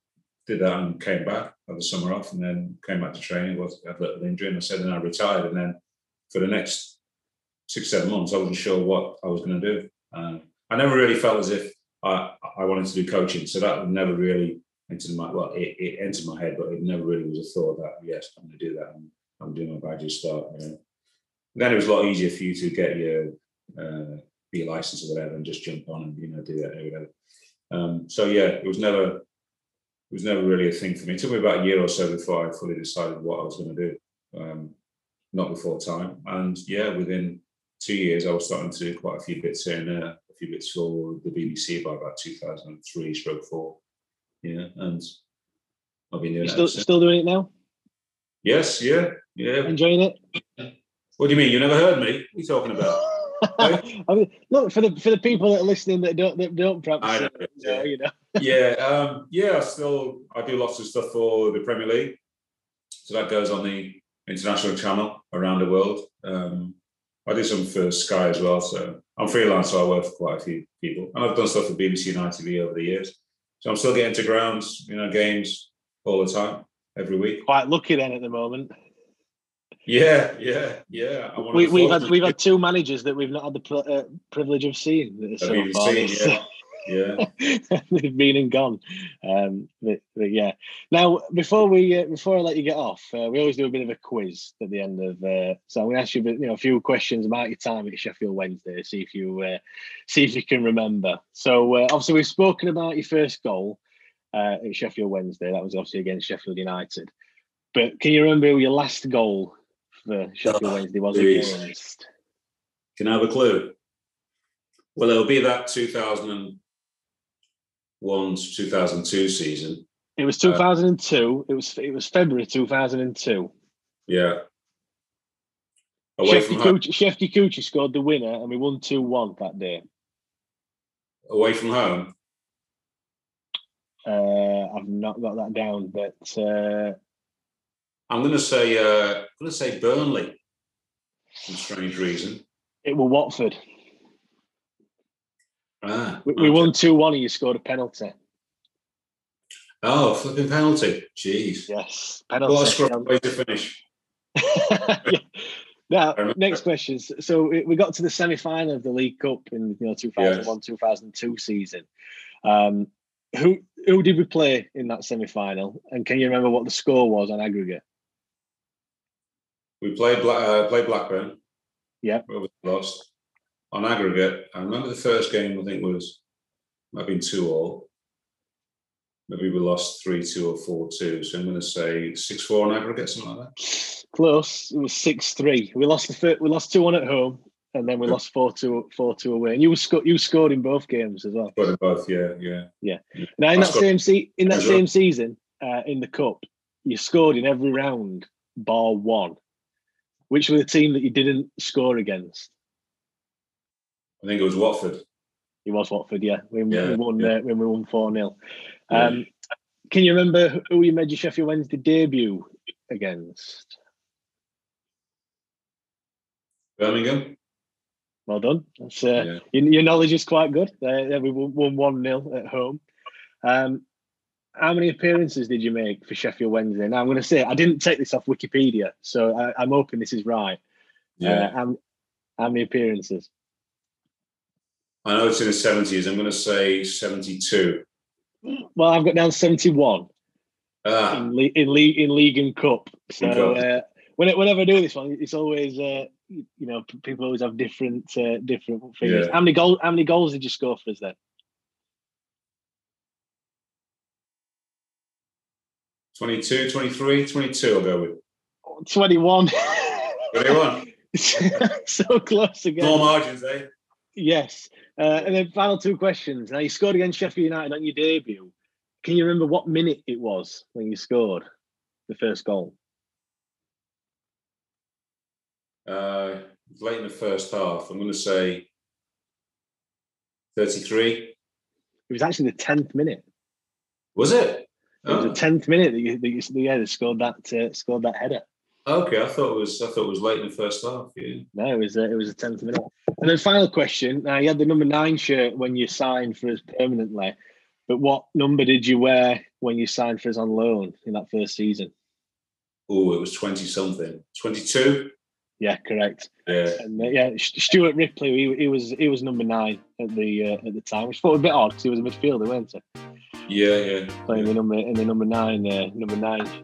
Did that and came back, had the summer off, and then came back to training. Had a little injury, and I said, and I retired. And then for the next 6-7 months, I wasn't sure what I was going to do. I never really felt as if I wanted to do coaching, so that never really. It entered my head, but it never really was a thought that, yes, I'm going to do that. I'm doing my badges start. Then it was a lot easier for you to get your license or whatever and just jump on and do that or whatever. It was never really a thing for me. It took me about a year or so before I fully decided what I was going to do. Not before time, and within 2 years I was starting to do quite a few bits here and there, a few bits for the BBC by about 2003/4. Yeah, and I've been doing still doing it now? Yes, yeah. Enjoying it? What do you mean? You never heard me? What are you talking about? I mean, look, for the people that are listening that don't practice, I know, yeah. I do lots of stuff for the Premier League. So that goes on the international channel around the world. I do some for Sky as well, so I'm freelance, so I work for quite a few people. And I've done stuff for BBC and ITV over the years. So I'm still getting to grounds, games all the time, every week. Quite lucky then at the moment. Yeah. We've had two managers that we've not had the privilege of seeing. They've been and gone. But yeah. Now, before I let you get off, we always do a bit of a quiz at the end of. So I'm going to ask you, a few questions about your time at Sheffield Wednesday. See if you can remember. So obviously we've spoken about your first goal at Sheffield Wednesday. That was obviously against Sheffield United. But can you remember your last goal for Sheffield Wednesday was against? Can I have a clue? Well, it'll be that 2001 to 2002 season. It was 2002. It was February 2002. Yeah. Shefty Kuchi scored the winner, and we won 2-1 that day. Away from home. I've not got that down, but I'm going to say Burnley. For some strange reason. It was Watford. We won 2-1 and you scored a penalty. Oh, flipping penalty. Jeez. Yes, penalty. What a scrum way to finish. Yeah. Now, next question. So we got to the semi-final of the League Cup in 2001-2002 season. Who did we play in that semi-final? And can you remember what the score was on aggregate? We played Blackburn. Yeah. We lost. On aggregate, I remember the first game, I think, might have been 2-2. Maybe we lost 3-2 or 4-2. So I'm going to say 6-4 on aggregate, something like that. Close. It was 6-3. We lost 2-1 at home, and then we lost 4-2 away. And you scored in both games as well. Scored in both, yeah. Now, in that same season, in the Cup, you scored in every round, bar one. Which were the team that you didn't score against? I think it was Watford. He was Watford, yeah. When we won 4-0. Can you remember who you made your Sheffield Wednesday debut against? Birmingham. Well done. That's, your knowledge is quite good. We won 1-0 at home. How many appearances did you make for Sheffield Wednesday? Now, I'm going to say, I didn't take this off Wikipedia, so I'm hoping this is right. Yeah. How many appearances? I know it's in the 70s. I'm going to say 72. Well, I've got down 71 in League and Cup. So whenever I do this one, it's always, people always have different figures. Yeah. How many goals did you score for us then? 22, 23, 22 I'll go with. 21. 21. So close again. Small margins, eh? Yes. And then final two questions. Now, you scored against Sheffield United on your debut. Can you remember what minute it was when you scored the first goal? Late in the first half. I'm going to say 33. It was actually the 10th minute. Was it? It was the 10th minute that scored that header. Okay, I thought it was late in the first half. Yeah. No, it was the 10th minute. And then final question: you had the number 9 shirt when you signed for us permanently, but what number did you wear when you signed for us on loan in that first season? Oh, it was 20-something, 22. Yeah, correct. Yeah, and, Stuart Ripley. He was number 9 at the time, which felt a bit odd because he was a midfielder, wasn't he? Yeah. Playing in the number nine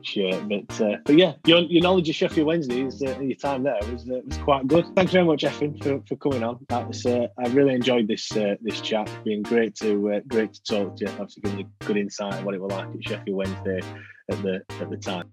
shirt, but your knowledge of Sheffield Wednesday your time there was quite good. Thanks very much, Efan, for coming on. That was I really enjoyed this chat. It's been great to talk to you. Obviously, giving you good insight on what it was like at Sheffield Wednesday at the time.